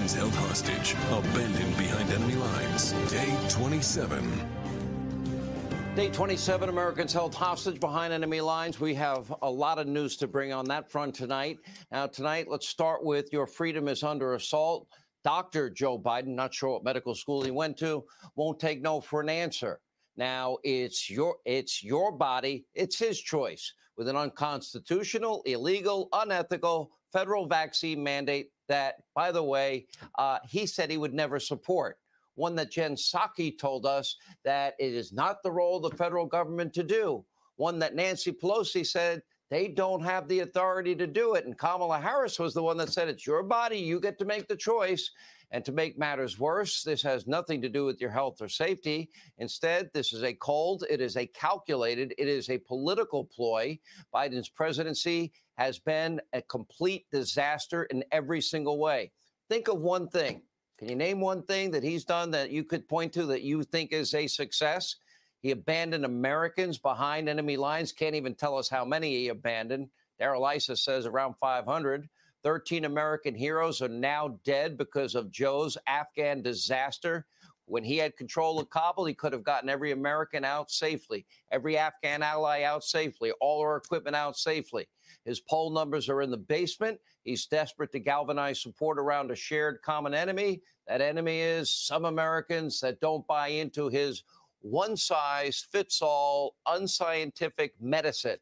Americans held hostage, abandoned behind enemy lines. Day twenty-seven. Day twenty-seven, Americans held hostage behind enemy lines. We have a lot of news to bring on that front tonight. Now, tonight, let's start with your freedom is under assault. Doctor Joe Biden, not sure what medical school he went to, won't take no for an answer. Now, it's your, it's your body. It's his choice with an unconstitutional, illegal, unethical federal vaccine mandate that, by the way, uh, he said he would never support. One that Jen Psaki told us that it is not the role of the federal government to do. One that Nancy Pelosi said they don't have the authority to do it. And Kamala Harris was the one that said, it's your body, you get to make the choice. And to make matters worse, this has nothing to do with your health or safety. Instead, this is a cold, it is a calculated, it is a political ploy. Biden's presidency has been a complete disaster in every single way. Think of one thing. Can you name one thing that he's done that you could point to that you think is a success? He abandoned Americans behind enemy lines. Can't even tell us how many he abandoned. Darrell Issa says around five hundred. thirteen American heroes are now dead because of Joe's Afghan disaster. When he had control of Kabul, he could have gotten every American out safely, every Afghan ally out safely, all our equipment out safely. His poll numbers are in the basement. He's desperate to galvanize support around a shared common enemy. That enemy is some Americans that don't buy into his one-size-fits-all, unscientific medicine.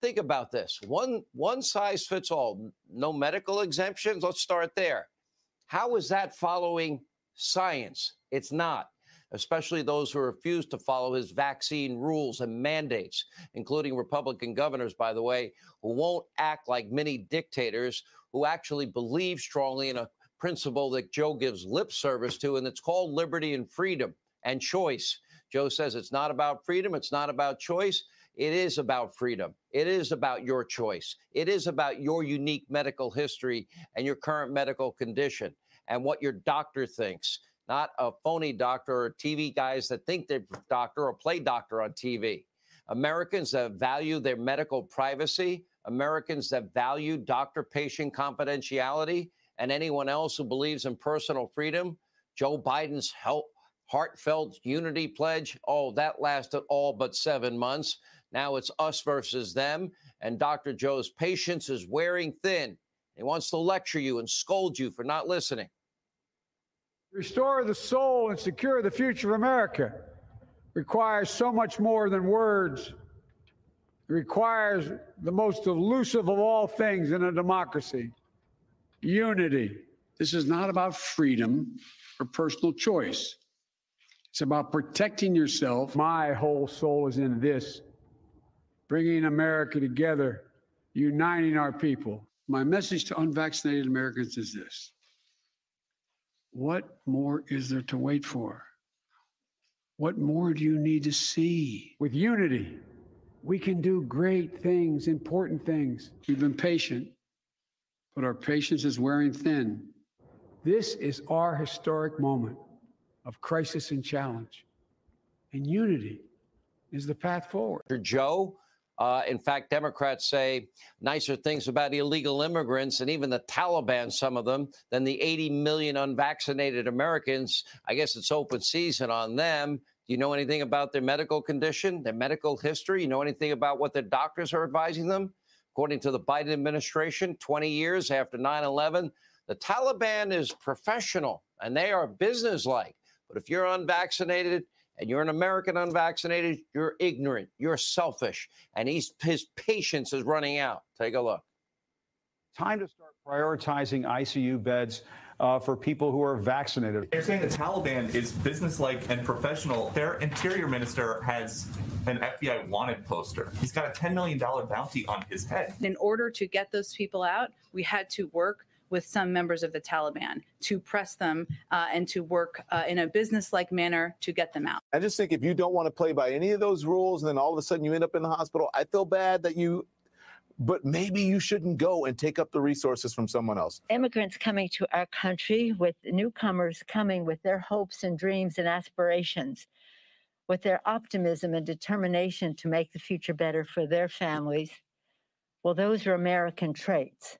Think about this. One, one size fits all. No medical exemptions. Let's start there. How is that following science? It's not, especially those who refuse to follow his vaccine rules and mandates, including Republican governors, by the way, who won't act like many dictators who actually believe strongly in a principle that Joe gives lip service to, and it's called liberty and freedom and choice. Joe says it's not about freedom. It's not about choice. It is about freedom. It is about your choice. It is about your unique medical history and your current medical condition and what your doctor thinks, not a phony doctor or T V guys that think they're doctor or play doctor on T V. Americans that value their medical privacy, Americans that value doctor-patient confidentiality, and anyone else who believes in personal freedom. Joe Biden's help, heartfelt unity pledge, oh, that lasted all but seven months. Now it's us versus them, and Doctor Joe's patience is wearing thin. He wants to lecture you and scold you for not listening. Restore the soul and secure the future of America requires so much more than words. It requires the most elusive of all things in a democracy, unity. This is not about freedom or personal choice. It's about protecting yourself. My whole soul is in this, bringing America together, uniting our people. My message to unvaccinated Americans is this. What more is there to wait for? What more do you need to see? With unity, we can do great things, important things. We've been patient, but our patience is wearing thin. This is our historic moment of crisis and challenge, and unity is the path forward. Joe, uh, in fact, Democrats say nicer things about illegal immigrants and even the Taliban, some of them, than the eighty million unvaccinated Americans. I guess it's open season on them. Do you know anything about their medical condition, their medical history? You know anything about what their doctors are advising them? According to the Biden administration, twenty years after nine eleven, the Taliban is professional, and they are businesslike. But if you're unvaccinated and you're an American unvaccinated, you're ignorant, you're selfish, and he's, his patience is running out. Take a look. Time to start prioritizing I C U beds uh, for people who are vaccinated. They're saying the Taliban is businesslike and professional. Their interior minister has an F B I wanted poster. He's got a ten million dollar bounty on his head. In order to get those people out, we had to work with some members of the Taliban to press them uh, and to work uh, in a business-like manner to get them out. I just think if you don't want to play by any of those rules and then all of a sudden you end up in the hospital, I feel bad that you, but maybe you shouldn't go and take up the resources from someone else. Immigrants coming to our country, with newcomers coming with their hopes and dreams and aspirations, with their optimism and determination to make the future better for their families. Well, those are American traits.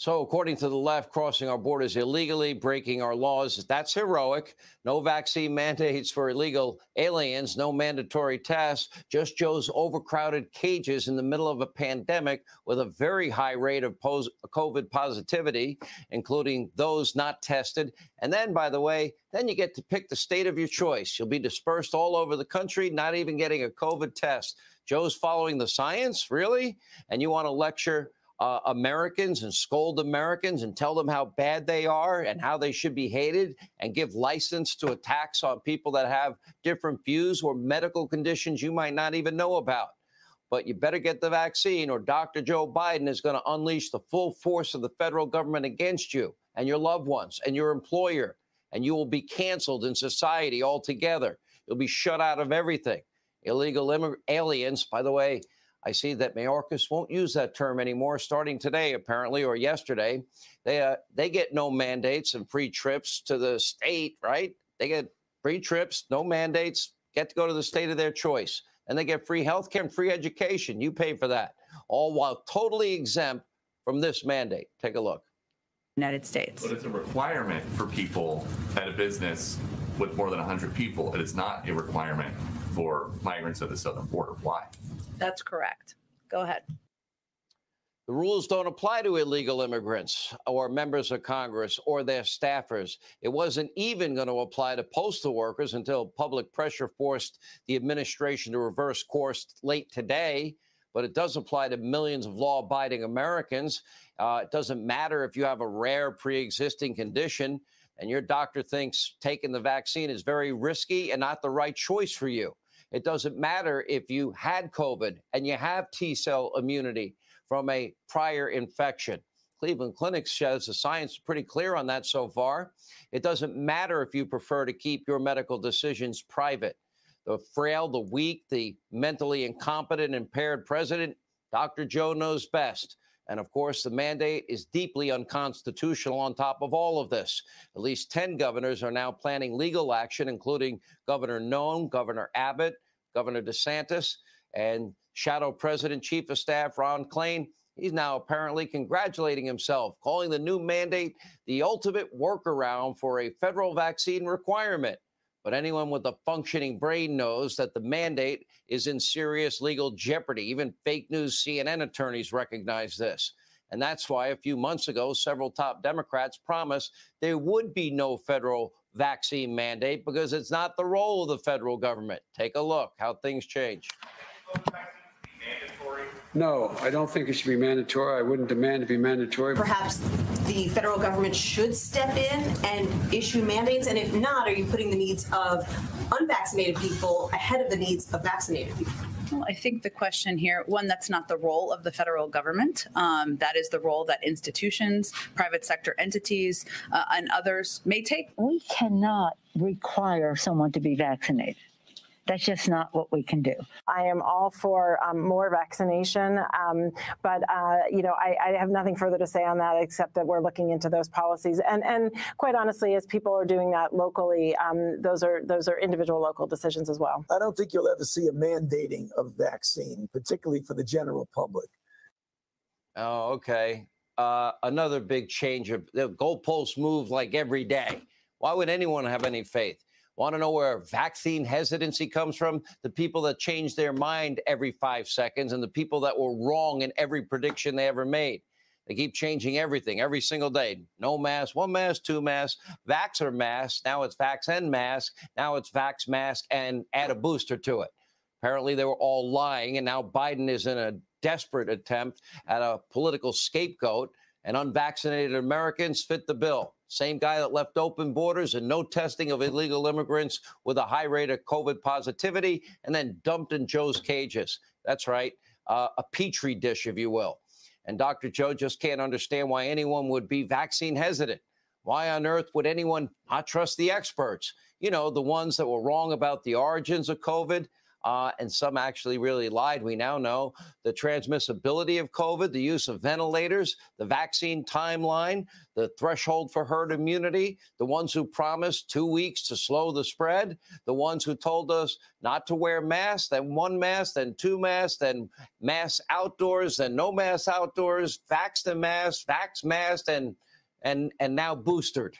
So according to the left, crossing our borders illegally, breaking our laws, that's heroic. No vaccine mandates for illegal aliens, no mandatory tests, just Joe's overcrowded cages in the middle of a pandemic with a very high rate of COVID positivity, including those not tested. And then, by the way, then you get to pick the state of your choice. You'll be dispersed all over the country, not even getting a COVID test. Joe's following the science, really? And you want to lecture Uh, Americans and scold Americans and tell them how bad they are and how they should be hated and give license to attacks on people that have different views or medical conditions you might not even know about. But you better get the vaccine or Doctor Joe Biden is going to unleash the full force of the federal government against you and your loved ones and your employer, and you will be canceled in society altogether. You'll be shut out of everything. Illegal aliens, by the way, I see that Mayorkas won't use that term anymore, starting today, apparently, or yesterday. They uh, they get no mandates and free trips to the state, right? They get free trips, no mandates, get to go to the state of their choice. And they get free health care and free education. You pay for that, all while totally exempt from this mandate. Take a look. United States. But it's a requirement for people at a business with more than one hundred people. It is not a requirement for migrants at the southern border. Why? That's correct. Go ahead. The rules don't apply to illegal immigrants or members of Congress or their staffers. It wasn't even going to apply to postal workers until public pressure forced the administration to reverse course late today. But it does apply to millions of law-abiding Americans. Uh, it doesn't matter if you have a rare pre-existing condition and your doctor thinks taking the vaccine is very risky and not the right choice for you. It doesn't matter if you had COVID and you have T-cell immunity from a prior infection. Cleveland Clinic says the science is pretty clear on that so far. It doesn't matter if you prefer to keep your medical decisions private. The frail, the weak, the mentally incompetent, impaired president, Doctor Joe knows best. And, of course, the mandate is deeply unconstitutional on top of all of this. At least ten governors are now planning legal action, including Governor Noem, Governor Abbott, Governor DeSantis, and Shadow President Chief of Staff Ron Klain. He's now apparently congratulating himself, calling the new mandate the ultimate workaround for a federal vaccine requirement. But anyone with a functioning brain knows that the mandate is in serious legal jeopardy. Even fake news C N N attorneys recognize this. And that's why a few months ago, several top Democrats promised there would be no federal vaccine mandate because it's not the role of the federal government. Take a look how things change. No, I don't think it should be mandatory. I wouldn't demand it be mandatory. Perhaps the federal government should step in and issue mandates, and if not, are you putting the needs of unvaccinated people ahead of the needs of vaccinated people? Well, I think the question here, one, that's not the role of the federal government. Um, that is the role that institutions, private sector entities, uh, and others may take. We cannot require someone to be vaccinated. That's just not what we can do. I am all for um, more vaccination, um, but, uh, you know, I, I have nothing further to say on that except that we're looking into those policies. And, and quite honestly, as people are doing that locally, um, those are those are individual local decisions as well. I don't think you'll ever see a mandating of vaccine, particularly for the general public. Oh, OK. Uh, another big change of the goalposts move like every day. Why would anyone have any faith? Want to know where vaccine hesitancy comes from? The people that change their mind every five seconds and the people that were wrong in every prediction they ever made. They keep changing everything every single day. No mask, one mask, two masks, vax or mask. Now it's vax and mask. Now it's vax, mask, and add a booster to it. Apparently they were all lying, and now Biden is in a desperate attempt at a political scapegoat, and unvaccinated Americans fit the bill. Same guy that left open borders and no testing of illegal immigrants with a high rate of COVID positivity and then dumped in Joe's cages. That's right, uh, a petri dish, if you will. And Doctor Joe just can't understand why anyone would be vaccine hesitant. Why on earth would anyone not trust the experts? You know, the ones that were wrong about the origins of COVID. uh, and some actually really lied. We now know the transmissibility of COVID, the use of ventilators, the vaccine timeline, the threshold for herd immunity, the ones who promised two weeks to slow the spread, the ones who told us not to wear masks, then one mask, then two masks, then mask outdoors, then no mask outdoors, vaxxed and masked, vaxxed, masked, and, and, and now boostered,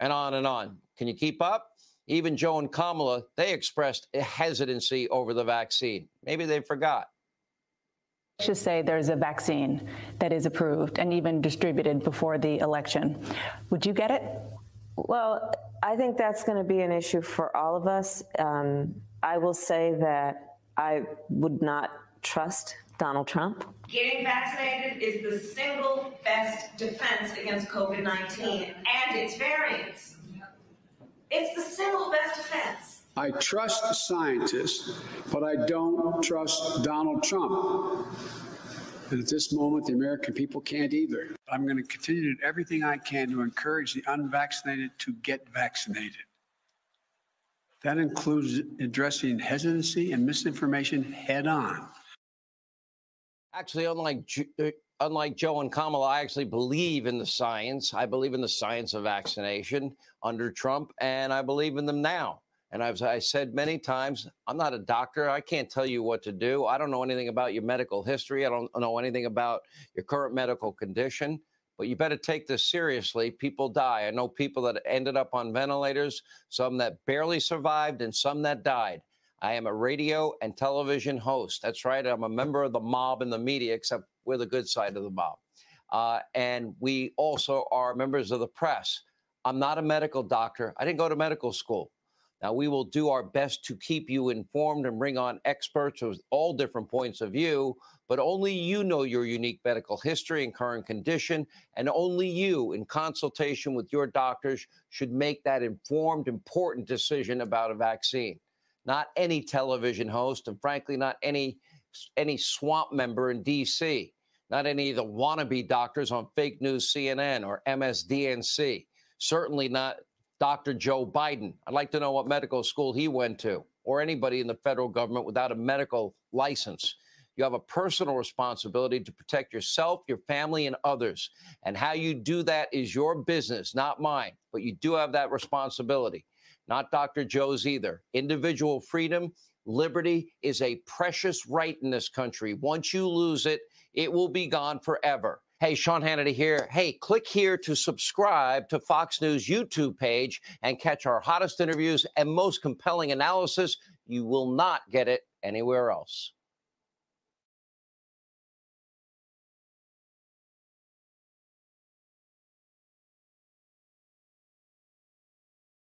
and on and on. Can you keep up? Even Joe and Kamala, they expressed a hesitancy over the vaccine. Maybe they forgot. Let's just say there's a vaccine that is approved and even distributed before the election. Would you get it? Well, I think that's going to be an issue for all of us. Um, I will say that I would not trust Donald Trump. Getting vaccinated is the single best defense against COVID nineteen and its variants. It's the single best defense. I trust scientists, but I don't trust Donald Trump. And at this moment, the American people can't either. I'm going to continue to do everything I can to encourage the unvaccinated to get vaccinated. That includes addressing hesitancy and misinformation head on. Actually, unlike Unlike Joe and Kamala, I actually believe in the science. I believe in the science of vaccination under Trump, and I believe in them now. And as I said many times, I'm not a doctor. I can't tell you what to do. I don't know anything about your medical history. I don't know anything about your current medical condition. But you better take this seriously. People die. I know people that ended up on ventilators, some that barely survived, and some that died. I am a radio and television host. That's right. I'm a member of the mob and the media, except we're the good side of the mob. Uh, and we also are members of the press. I'm not a medical doctor. I didn't go to medical school. Now, we will do our best to keep you informed and bring on experts with all different points of view, but only you know your unique medical history and current condition, and only you, in consultation with your doctors, should make that informed, important decision about a vaccine. Not any television host, and frankly, not any any swamp member in D C, not any of the wannabe doctors on fake news C N N or M S D N C, certainly not Doctor Joe Biden. I'd like to know what medical school he went to, or anybody in the federal government without a medical license. You have a personal responsibility to protect yourself, your family, and others. And how you do that is your business, not mine. But you do have that responsibility. Not Doctor Joe's either. Individual freedom, liberty is a precious right in this country. Once you lose it, it will be gone forever. Hey, Sean Hannity here. Hey, click here to subscribe to Fox News YouTube page and catch our hottest interviews and most compelling analysis. You will not get it anywhere else.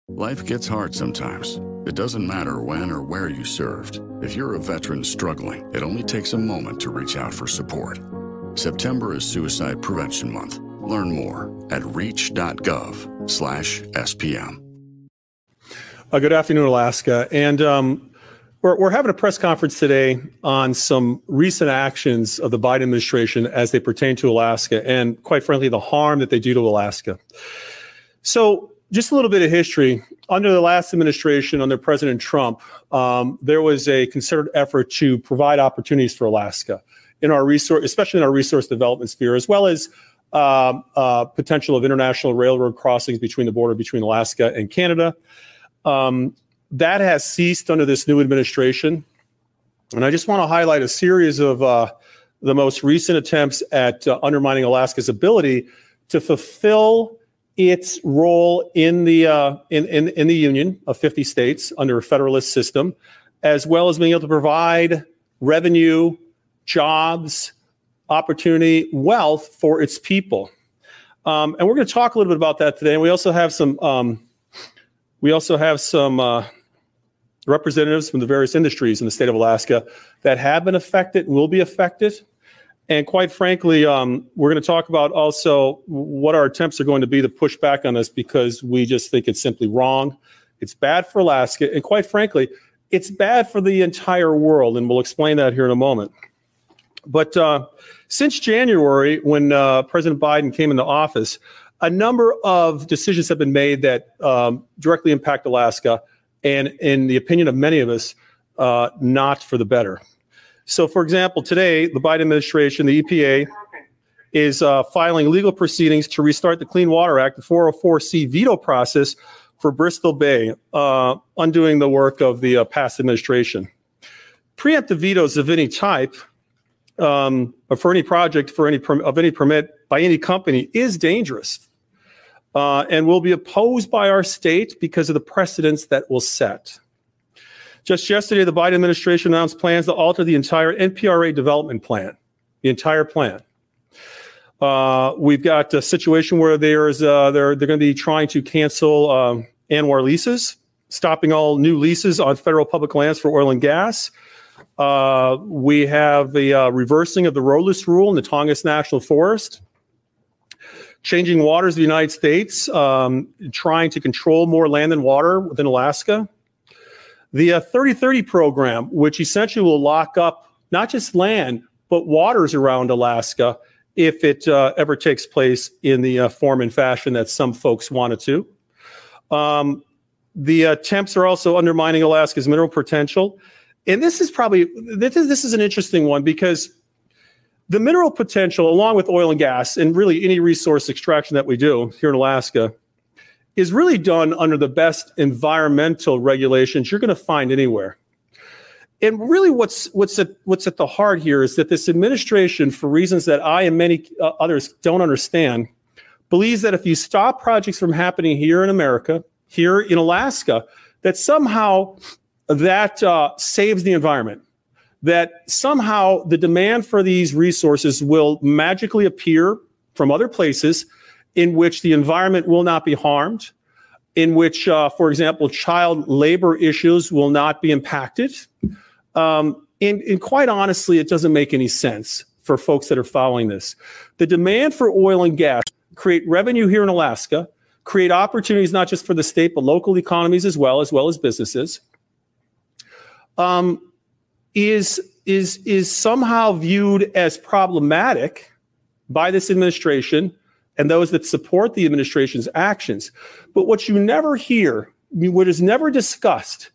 Life gets hard sometimes. It doesn't matter when or where you served. If you're a veteran struggling, it only takes a moment to reach out for support. September is Suicide Prevention Month. Learn more at reach dot gov slash S P M. Uh, good afternoon, Alaska. And um, we're, we're having a press conference today on some recent actions of the Biden administration as they pertain to Alaska and, quite frankly, the harm that they do to Alaska. So, just a little bit of history. Under the last administration, under President Trump, um, there was a concerted effort to provide opportunities for Alaska, in our resource, especially in our resource development sphere, as well as um, uh, potential of international railroad crossings between the border between Alaska and Canada. Um, that has ceased under this new administration. And I just want to highlight a series of uh, the most recent attempts at uh, undermining Alaska's ability to fulfill its role in the uh, in, in in the union of fifty states under a federalist system, as well as being able to provide revenue, jobs, opportunity, wealth for its people. Um, and we're going to talk a little bit about that today. And we also have some um, we also have some uh, representatives from the various industries in the state of Alaska that have been affected, will be affected. And quite frankly, um, we're going to talk about also what our attempts are going to be to push back on this, because we just think it's simply wrong. It's bad for Alaska. And quite frankly, it's bad for the entire world. And we'll explain that here in a moment. But uh, since January, when uh, President Biden came into office, a number of decisions have been made that um, directly impact Alaska. And in the opinion of many of us, uh, not for the better. So, for example, today, the Biden administration, the E P A, is uh, filing legal proceedings to restart the Clean Water Act, the four oh four C veto process for Bristol Bay, uh, undoing the work of the uh, past administration. Preemptive vetoes of any type, um, or for any project, for any of any permit by any company is dangerous, uh, and will be opposed by our state because of the precedents that will set. Just yesterday, the Biden administration announced plans to alter the entire N P R A development plan, the entire plan. Uh, we've got a situation where there's, uh, they're, they're going to be trying to cancel um, ANWR leases, stopping all new leases on federal public lands for oil and gas. Uh, we have the uh, reversing of the roadless rule in the Tongass National Forest, changing waters of the United States, um, trying to control more land and water within Alaska. The uh, thirty thirty program, which essentially will lock up not just land, but waters around Alaska if it uh, ever takes place in the uh, form and fashion that some folks wanted to. Um, the attempts are also undermining Alaska's mineral potential. And this is probably, this is, this is an interesting one, because the mineral potential, along with oil and gas and really any resource extraction that we do here in Alaska, is really done under the best environmental regulations you're going to find anywhere. And really what's, what's, at, what's at the heart here is that this administration, for reasons that I and many uh, others don't understand, believes that if you stop projects from happening here in America, here in Alaska, that somehow that uh, saves the environment, that somehow the demand for these resources will magically appear from other places in which the environment will not be harmed, in which, uh, for example, child labor issues will not be impacted. Um, and, and quite honestly, it doesn't make any sense for folks that are following this. The demand for oil and gas create revenue here in Alaska, create opportunities not just for the state, but local economies as well, as well as businesses, um, is, is, is somehow viewed as problematic by this administration and those that support the administration's actions. But what you never hear, what is never discussed,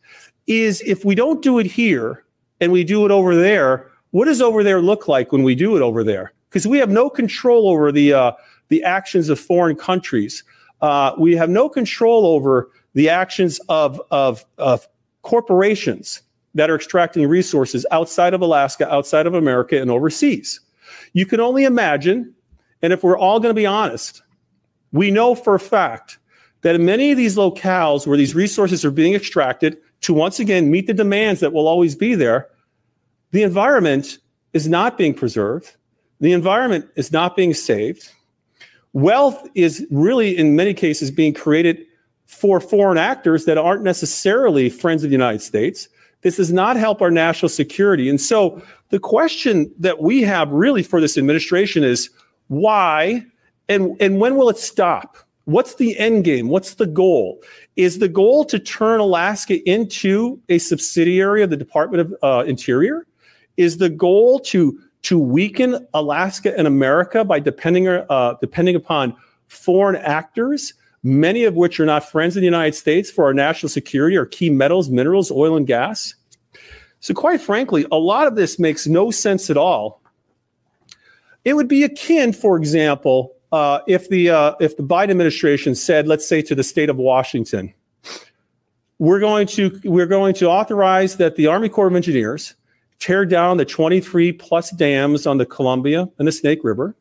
is if we don't do it here and we do it over there, what does over there look like when we do it over there? Because we have no control over the uh, the actions of foreign countries. Uh, we have no control over the actions of, of, of corporations that are extracting resources outside of Alaska, outside of America, and overseas. You can only imagine. And if we're all going to be honest, we know for a fact that in many of these locales where these resources are being extracted to once again meet the demands that will always be there, the environment is not being preserved. The environment is not being saved. Wealth is really, in many cases, being created for foreign actors that aren't necessarily friends of the United States. This does not help our national security. And so the question that we have really for this administration is, why and, and when will it stop? What's the end game? What's the goal? Is the goal to turn Alaska into a subsidiary of the Department of uh, Interior? Is the goal to to weaken Alaska and America by depending uh, depending upon foreign actors, many of which are not friends of the United States, for our national security, our key metals, minerals, oil and gas? So quite frankly, a lot of this makes no sense at all. It would be akin, for example, uh, if the uh, if the Biden administration said, let's say, to the state of Washington, we're going to we're going to authorize that the Army Corps of Engineers tear down the twenty-three plus dams on the Columbia and the Snake River,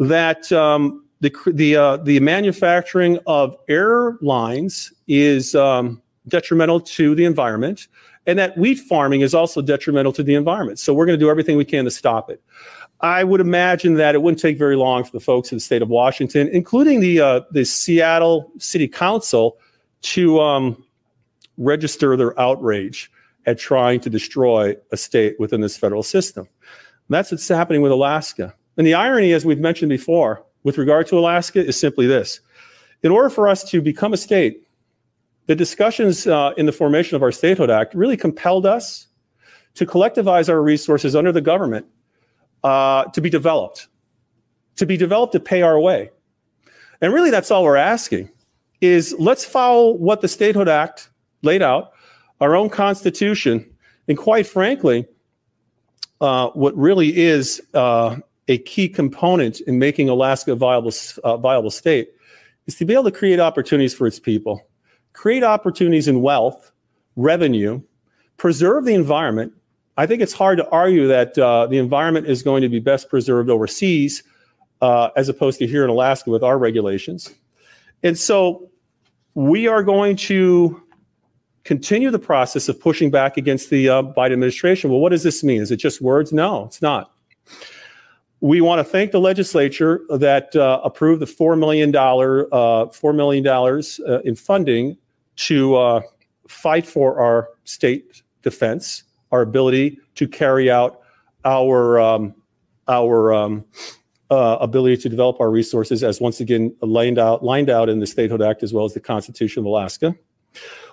that um, the the uh, the manufacturing of airlines is um, detrimental to the environment, and that wheat farming is also detrimental to the environment. So we're going to do everything we can to stop it. I would imagine that it wouldn't take very long for the folks in the state of Washington, including the uh, the Seattle City Council, to um, register their outrage at trying to destroy a state within this federal system. And that's what's happening with Alaska. And the irony, as we've mentioned before, with regard to Alaska, is simply this. In order for us to become a state, the discussions uh, in the formation of our Statehood Act really compelled us to collectivize our resources under the government, Uh, to be developed, to be developed to pay our way. And really that's all we're asking, is let's follow what the Statehood Act laid out, our own Constitution, And quite frankly, uh, what really is uh, a key component in making Alaska a viable, uh, viable state is to be able to create opportunities for its people, create opportunities in wealth, revenue, preserve the environment. I think it's hard to argue that uh, the environment is going to be best preserved overseas uh, as opposed to here in Alaska with our regulations. And so we are going to continue the process of pushing back against the uh, Biden administration. Well, what does this mean? Is it just words? No, it's not. We want to thank the legislature that uh, approved the four million dollars, uh, four million dollars uh, in funding to uh, fight for our state defense, our ability to carry out our um, our um, uh, ability to develop our resources as once again lined out, lined out in the Statehood Act as well as the Constitution of Alaska.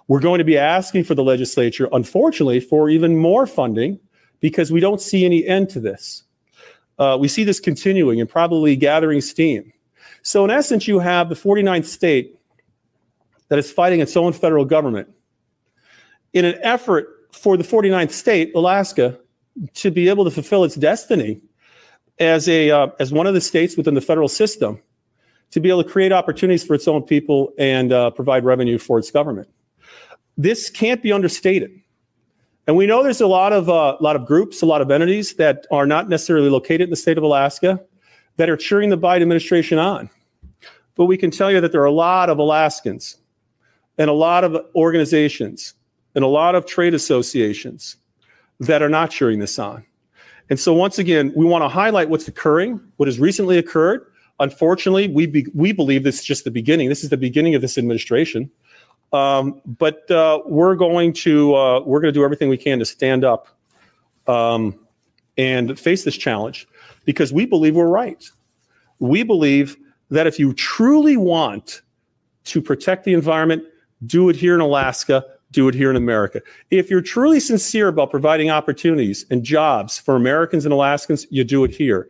We're going to be asking for the legislature, unfortunately, for even more funding because we don't see any end to this. Uh, we see this continuing and probably gathering steam. So in essence, you have the forty-ninth state that is fighting its own federal government in an effort for the forty-ninth state, Alaska, to be able to fulfill its destiny as a uh, as one of the states within the federal system, to be able to create opportunities for its own people and uh, provide revenue for its government. This can't be understated. And we know there's a lot of a uh, lot of groups, a lot of entities that are not necessarily located in the state of Alaska that are cheering the Biden administration on. But we can tell you that there are a lot of Alaskans and a lot of organizations and a lot of trade associations that are not cheering this on. And so once again, we want to highlight what's occurring, what has recently occurred. Unfortunately, we be, we believe this is just the beginning. This is the beginning of this administration. Um, but uh, we're going to uh, we're going to do everything we can to stand up um, and face this challenge because we believe we're right. We believe that if you truly want to protect the environment, do it here in Alaska. Do it here in America. If you're truly sincere about providing opportunities and jobs for Americans and Alaskans, you do it here.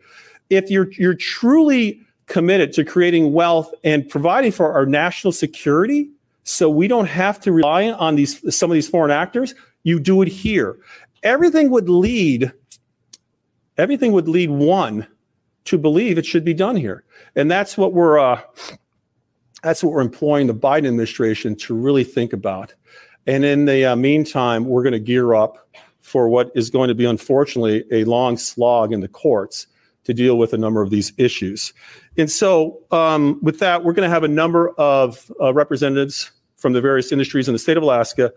If you're you're truly committed to creating wealth and providing for our national security, so we don't have to rely on these some of these foreign actors, you do it here. Everything would lead, everything would lead one to believe it should be done here, and that's what we're uh, that's what we're employing the Biden administration to really think about. And in the uh, meantime, we're going to gear up for what is going to be, unfortunately, a long slog in the courts to deal with a number of these issues. And so um, with that, we're going to have a number of uh, representatives from the various industries in the state of Alaska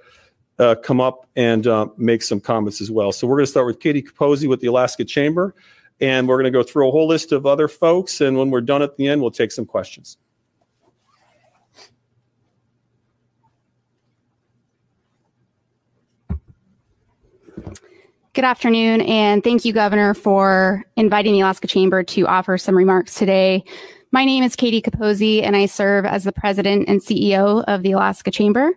uh, come up and uh, make some comments as well. So we're going to start with Katie Capozzi with the Alaska Chamber, and we're going to go through a whole list of other folks. And when we're done at the end, we'll take some questions. Good afternoon, and thank you, Governor, for inviting the Alaska Chamber to offer some remarks today. My name is Katie Capozzi, and I serve as the President and C E O of the Alaska Chamber.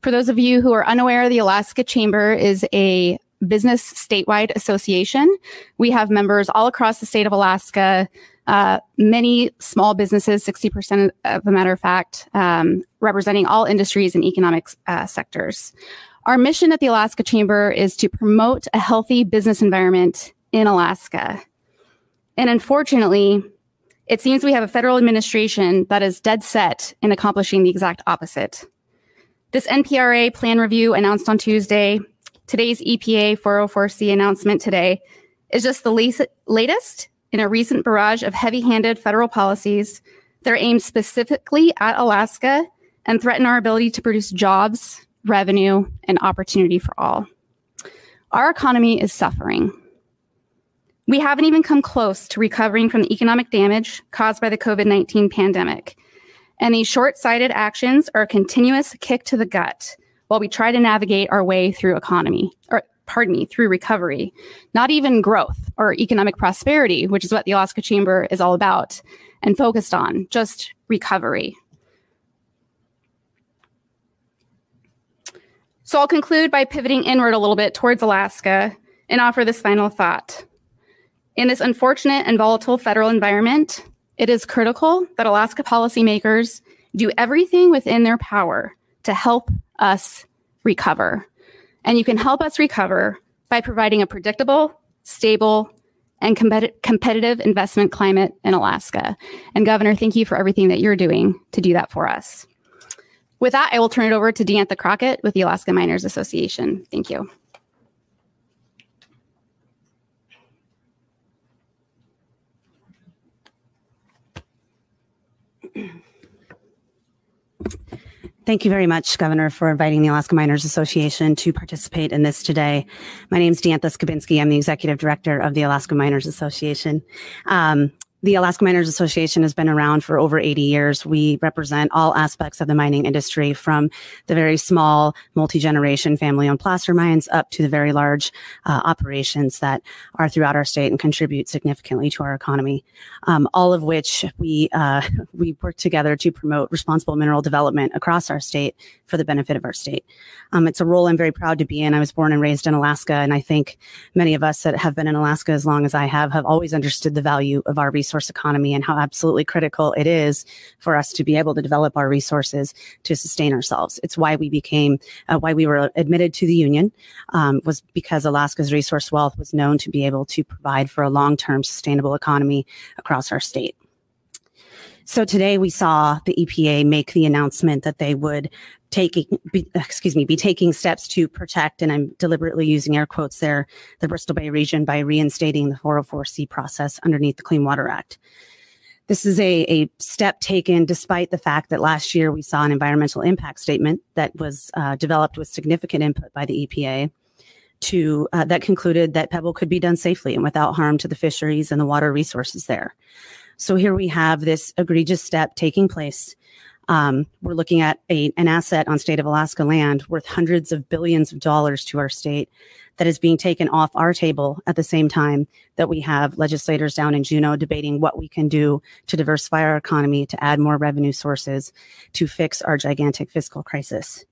For those of you who are unaware, the Alaska Chamber is a business statewide association. We have members all across the state of Alaska, uh, many small businesses, sixty percent of a matter of fact, um, representing all industries and economic uh, sectors. Our mission at the Alaska Chamber is to promote a healthy business environment in Alaska. And unfortunately, it seems we have a federal administration that is dead set in accomplishing the exact opposite. This N P R A plan review announced on Tuesday, today's E P A four oh four C announcement today, is just the latest in a recent barrage of heavy-handed federal policies that are aimed specifically at Alaska and threaten our ability to produce jobs, revenue, and opportunity for all. Our economy is suffering. We haven't even come close to recovering from the economic damage caused by the COVID nineteen pandemic. And these short-sighted actions are a continuous kick to the gut while we try to navigate our way through economy, or pardon me, through recovery, not even growth or economic prosperity, which is what the Alaska Chamber is all about and focused on, just recovery. So I'll conclude by pivoting inward a little bit towards Alaska and offer this final thought. In this unfortunate and volatile federal environment, it is critical that Alaska policymakers do everything within their power to help us recover. And you can help us recover by providing a predictable, stable, and compet- competitive investment climate in Alaska. And Governor, thank you for everything that you're doing to do that for us. With that, I will turn it over to Deantha Crockett with the Alaska Miners Association. Thank you. Thank you very much, Governor, for inviting the Alaska Miners Association to participate in this today. My name is Deantha Skibinski. I'm the Executive Director of the Alaska Miners Association. Um, the Alaska Miners Association has been around for over eighty years. We represent all aspects of the mining industry, from the very small, multi-generation family-owned placer mines up to the very large uh, operations that are throughout our state and contribute significantly to our economy, um, all of which we uh, we work together to promote responsible mineral development across our state for the benefit of our state. Um, it's a role I'm very proud to be in. I was born and raised in Alaska, and I think many of us that have been in Alaska as long as I have have always understood the value of our resource economy and how absolutely critical it is for us to be able to develop our resources to sustain ourselves. It's why we became, uh, why we were admitted to the Union, um, was because Alaska's resource wealth was known to be able to provide for a long-term sustainable economy across our state. So today we saw the E P A make the announcement that they would taking, be, excuse me, be taking steps to protect, and I'm deliberately using air quotes there, the Bristol Bay region by reinstating the four oh four C process underneath the Clean Water Act. This is a, a step taken despite the fact that last year we saw an environmental impact statement that was uh, developed with significant input by the E P A to uh, that concluded that Pebble could be done safely and without harm to the fisheries and the water resources there. So here we have this egregious step taking place. Um, we're looking at a, an asset on state of Alaska land worth hundreds of billions of dollars to our state that is being taken off our table at the same time that we have legislators down in Juneau debating what we can do to diversify our economy, to add more revenue sources, to fix our gigantic fiscal crisis.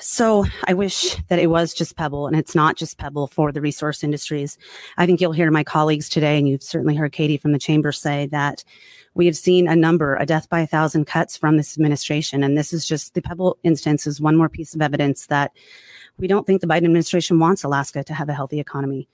So I wish that it was just Pebble, and it's not just Pebble for the resource industries. I think you'll hear my colleagues today, and you've certainly heard Katie from the chamber say that we have seen a number, a death by a thousand cuts from this administration. And this is just the Pebble instance is one more piece of evidence that we don't think the Biden administration wants Alaska to have a healthy economy.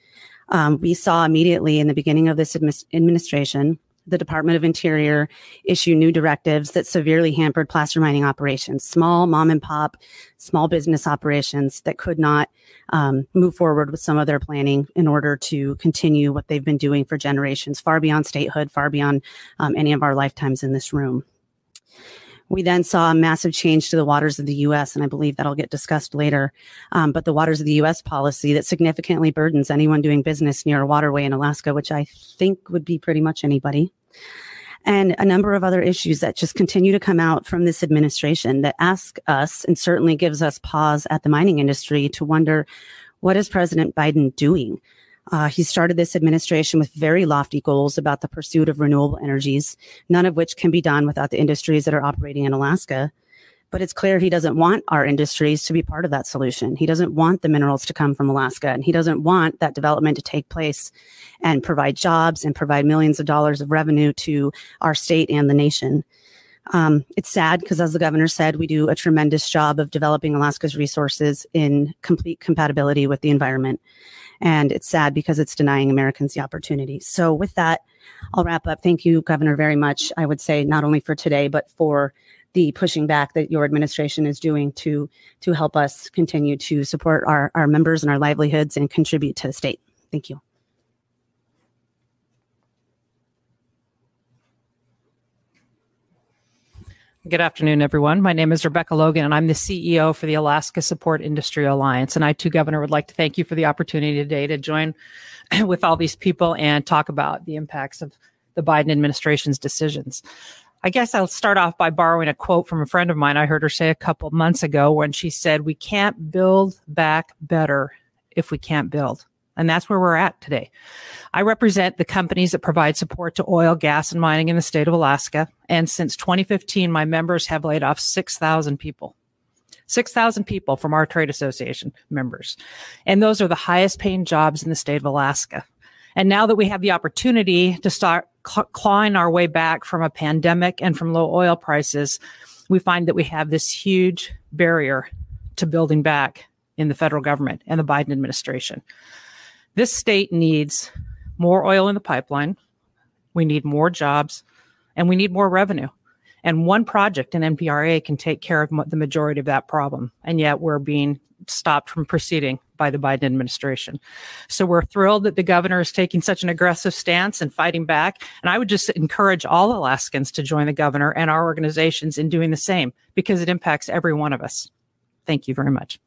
Um, we saw immediately in the beginning of this admi- administration the Department of Interior issue new directives that severely hampered placer mining operations, small mom and pop, small business operations that could not um, move forward with some of their planning in order to continue what they've been doing for generations, far beyond statehood, far beyond um, any of our lifetimes in this room. We then saw a massive change to the waters of the U S, and I believe that'll get discussed later, um, but the waters of the U S policy that significantly burdens anyone doing business near a waterway in Alaska, which I think would be pretty much anybody. And a number of other issues that just continue to come out from this administration that ask us, and certainly gives us pause at the mining industry to wonder, what is President Biden doing? Uh, he started this administration with very lofty goals about the pursuit of renewable energies, none of which can be done without the industries that are operating in Alaska. But it's clear he doesn't want our industries to be part of that solution. He doesn't want the minerals to come from Alaska, and he doesn't want that development to take place and provide jobs and provide millions of dollars of revenue to our state and the nation. Um, it's sad because, as the governor said, we do a tremendous job of developing Alaska's resources in complete compatibility with the environment. And it's sad because it's denying Americans the opportunity. So with that, I'll wrap up. Thank you, Governor, very much. I would say not only for today, but for the pushing back that your administration is doing to to help us continue to support our, our members and our livelihoods and contribute to the state. Thank you. Good afternoon, everyone. My name is Rebecca Logan, and I'm the C E O for the Alaska Support Industry Alliance. And I, too, Governor, would like to thank you for the opportunity today to join with all these people and talk about the impacts of the Biden administration's decisions. I guess I'll start off by borrowing a quote from a friend of mine. I heard her say a couple months ago when she said, "We can't build back better if we can't build." And that's where we're at today. I represent the companies that provide support to oil, gas, and mining in the state of Alaska. And since twenty fifteen, my members have laid off six thousand people, six thousand people from our trade association members. And those are the highest paying jobs in the state of Alaska. And now that we have the opportunity to start cl- clawing our way back from a pandemic and from low oil prices, we find that we have this huge barrier to building back in the federal government and the Biden administration. This state needs more oil in the pipeline. We need more jobs and we need more revenue. And one project in N P R A can take care of the majority of that problem. And yet we're being stopped from proceeding by the Biden administration. So we're thrilled that the governor is taking such an aggressive stance and fighting back. And I would just encourage all Alaskans to join the governor and our organizations in doing the same, because it impacts every one of us. Thank you very much.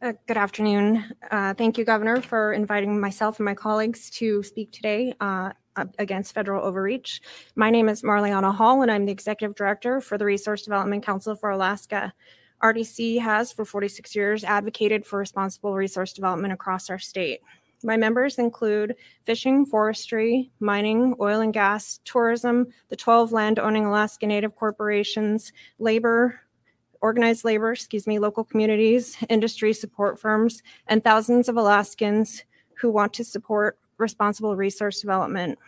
Uh, good afternoon. Uh, thank you, Governor, for inviting myself and my colleagues to speak today uh, against federal overreach. My name is Marliana Hall, and I'm the Executive Director for the Resource Development Council for Alaska. R D C has, for forty-six years, advocated for responsible resource development across our state. My members include fishing, forestry, mining, oil and gas, tourism, the twelve land-owning Alaska Native corporations, labor, organized labor, excuse me, local communities, industry support firms, and thousands of Alaskans who want to support responsible resource development.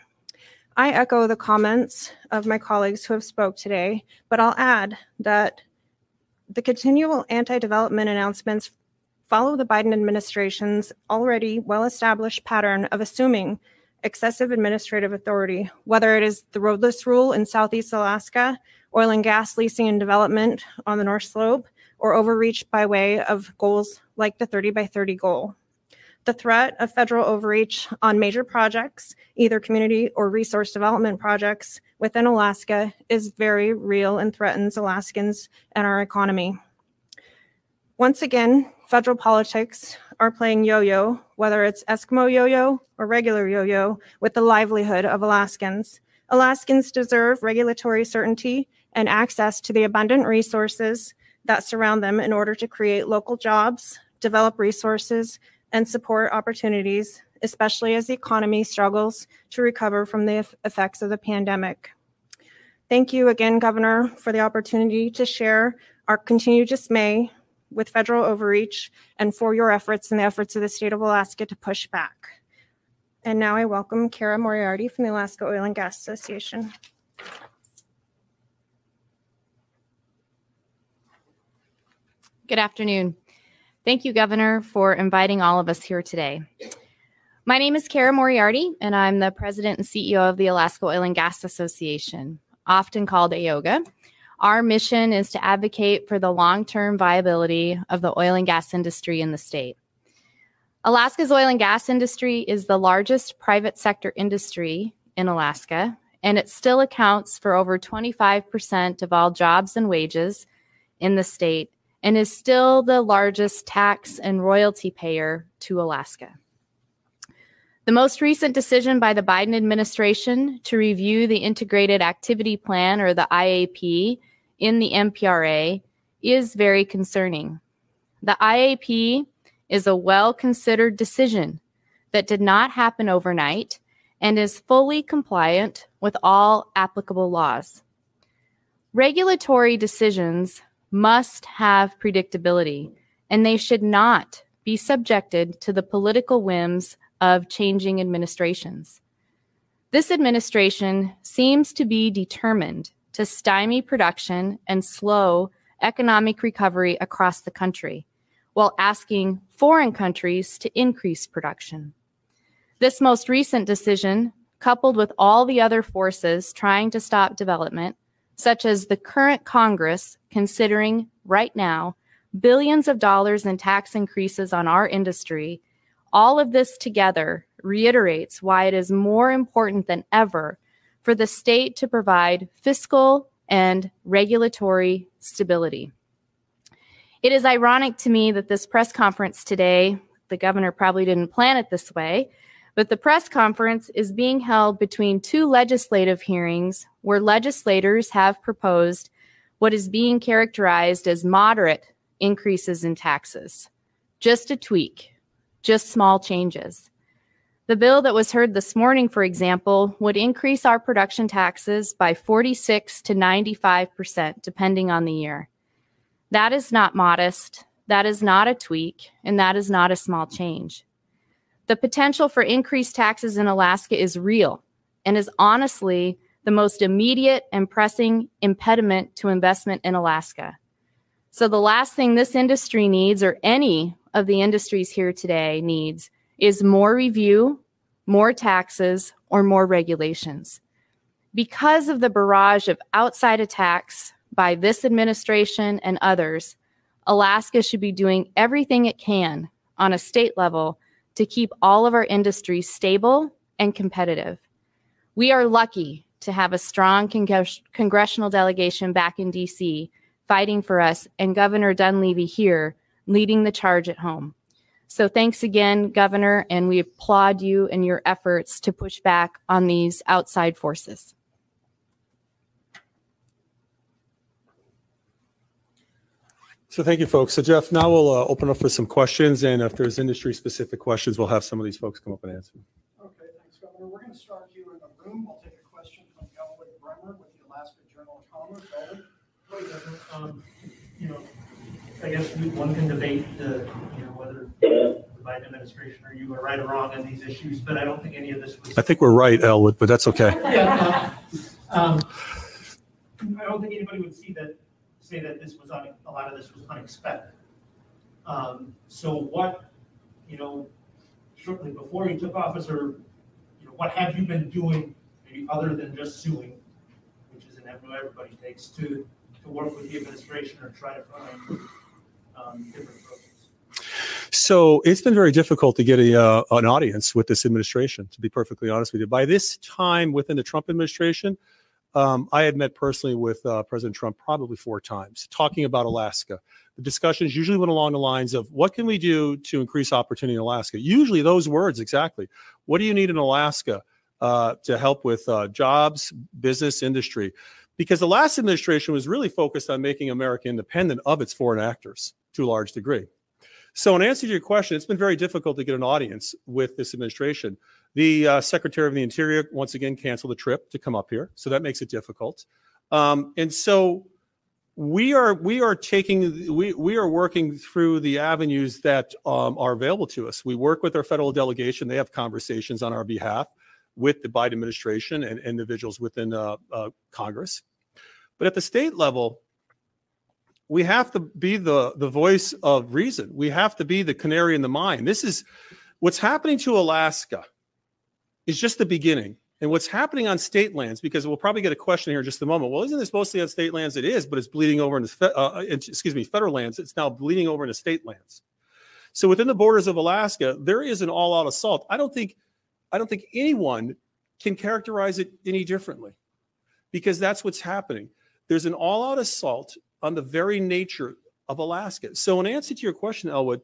I echo the comments of my colleagues who have spoke today, but I'll add that the continual anti-development announcements follow the Biden administration's already well-established pattern of assuming excessive administrative authority, whether it is the roadless rule in Southeast Alaska, oil and gas leasing and development on the North Slope, or overreach by way of goals like the thirty by thirty goal. The threat of federal overreach on major projects, either community or resource development projects within Alaska, is very real and threatens Alaskans and our economy. Once again, federal politics are playing yo-yo, whether it's Eskimo yo-yo or regular yo-yo, with the livelihood of Alaskans. Alaskans deserve regulatory certainty and access to the abundant resources that surround them in order to create local jobs, develop resources, and support opportunities, especially as the economy struggles to recover from the effects of the pandemic. Thank you again, Governor, for the opportunity to share our continued dismay with federal overreach and for your efforts and the efforts of the state of Alaska to push back. And now I welcome Kara Moriarty from the Alaska Oil and Gas Association. Good afternoon. Thank you, Governor, for inviting all of us here today. My name is Kara Moriarty, and I'm the president and C E O of the Alaska Oil and Gas Association, often called A O G A. Our mission is to advocate for the long-term viability of the oil and gas industry in the state. Alaska's oil and gas industry is the largest private sector industry in Alaska, and it still accounts for over twenty-five percent of all jobs and wages in the state and is still the largest tax and royalty payer to Alaska. The most recent decision by the Biden administration to review the Integrated Activity Plan, or the I A P, in the N P R A is very concerning. The I A P is a well-considered decision that did not happen overnight and is fully compliant with all applicable laws. Regulatory decisions must have predictability, and they should not be subjected to the political whims of changing administrations. This administration seems to be determined to stymie production and slow economic recovery across the country, while asking foreign countries to increase production. This most recent decision, coupled with all the other forces trying to stop development, such as the current Congress considering right now billions of dollars in tax increases on our industry, all of this together reiterates why it is more important than ever for the state to provide fiscal and regulatory stability. It is ironic to me that this press conference today, the governor probably didn't plan it this way, but the press conference is being held between two legislative hearings where legislators have proposed what is being characterized as moderate increases in taxes. Just a tweak, just small changes. The bill that was heard this morning, for example, would increase our production taxes by forty-six to ninety-five percent, depending on the year. That is not modest, that is not a tweak, and that is not a small change. The potential for increased taxes in Alaska is real and is honestly the most immediate and pressing impediment to investment in Alaska. So the last thing this industry needs, or any of the industries here today needs, is more review, more taxes, or more regulations. Because of the barrage of outside attacks by this administration and others, Alaska should be doing everything it can on a state level to keep all of our industries stable and competitive. We are lucky to have a strong con- congressional delegation back in D C fighting for us, and Governor Dunleavy here leading the charge at home. So thanks again, Governor, and we applaud you and your efforts to push back on these outside forces. So thank you, folks. So Jeff, now we'll uh, open up for some questions, and if there's industry-specific questions, we'll have some of these folks come up and answer. Okay, thanks, Governor. We're going to start here in the room. I'll take a question from Elwood Bremer with the Alaska Journal of Commerce. Elwood. Hi, Governor. Um, you know, I guess one can debate the, you know, whether the Biden administration or you are right or wrong on these issues, but I don't think any of this was... I think we're right, Elwood, but that's okay. yeah, um, um, I don't think anybody would see that. Say that this was un- a lot of this was unexpected. Um, so what, you know, shortly before you took office, or you know, what have you been doing, maybe other than just suing, which is an avenue everybody takes, to to work with the administration or try to find um, different approaches? So it's been very difficult to get a, uh, an audience with this administration, to be perfectly honest with you. By this time within the Trump administration, Um, I had met personally with uh, President Trump probably four times, talking about Alaska. The discussions usually went along the lines of, what can we do to increase opportunity in Alaska? Usually those words, exactly. What do you need in Alaska uh, to help with uh, jobs, business, industry? Because the last administration was really focused on making America independent of its foreign actors to a large degree. So in answer to your question, it's been very difficult to get an audience with this administration. The uh, Secretary of the Interior, once again, canceled the trip to come up here. So that makes it difficult. Um, and so we are we are taking we we are working through the avenues that um, are available to us. We work with our federal delegation. They have conversations on our behalf with the Biden administration and individuals within uh, uh, Congress. But at the state level, we have to be the, the voice of reason. We have to be the canary in the mine. This is what's happening to Alaska. Is just the beginning. And what's happening on state lands, because we'll probably get a question here in just a moment. Well, isn't this mostly on state lands? It is, but it's bleeding over into fe- uh, excuse me, federal lands. It's now bleeding over into state lands. So within the borders of Alaska, there is an all-out assault. I don't think, I don't think anyone can characterize it any differently, because that's what's happening. There's an all-out assault on the very nature of Alaska. So in answer to your question, Elwood,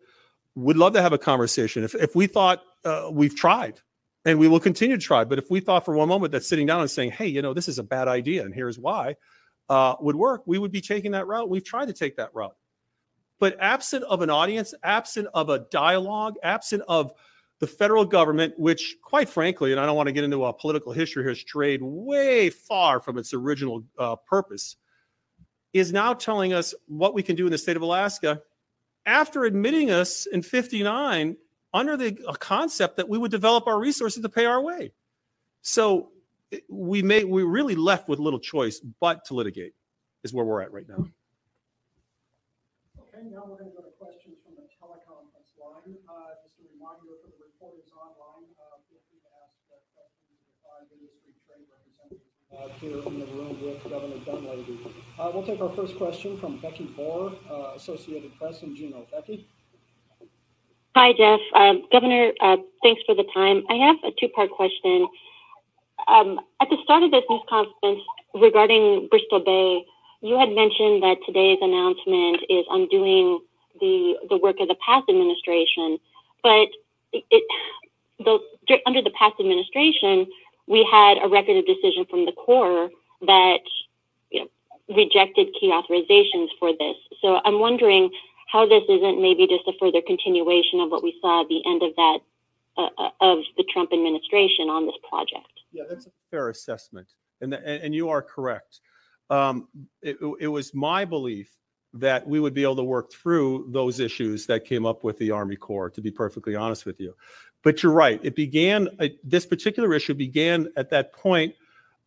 would love to have a conversation. If if we thought uh, we've tried. And we will continue to try. But if we thought for one moment that sitting down and saying, hey, you know, this is a bad idea and here's why, uh, would work, we would be taking that route. We've tried to take that route. But absent of an audience, absent of a dialogue, absent of the federal government, which quite frankly, and I don't want to get into a political history here, strayed way far from its original uh, purpose, is now telling us what we can do in the state of Alaska after admitting us in fifty-nine under the a concept that we would develop our resources to pay our way. So we may we really left with little choice but to litigate is where we're at right now. Okay, now we're going to go to questions from the teleconference line. Uh, just a reminder for the reporters online, uh, feel free to ask uh, questions to the five industry trade representatives uh, here in the room with Governor Dunleavy. Uh, we'll take our first question from Becky Boer, uh, Associated Press in Juneau. Becky? Hi, Jeff. Um, Governor, uh, thanks for the time. I have a two-part question. Um, at the start of this news conference regarding Bristol Bay, you had mentioned that today's announcement is undoing the the work of the past administration. But it, the, under the past administration, we had a record of decision from the Corps that you know, rejected key authorizations for this. So I'm wondering how this isn't maybe just a further continuation of what we saw at the end of that, uh, of the Trump administration on this project. Yeah, that's a fair assessment. And the, and you are correct. Um, it, it was my belief that we would be able to work through those issues that came up with the Army Corps, to be perfectly honest with you. But you're right. It began, uh, this particular issue began at that point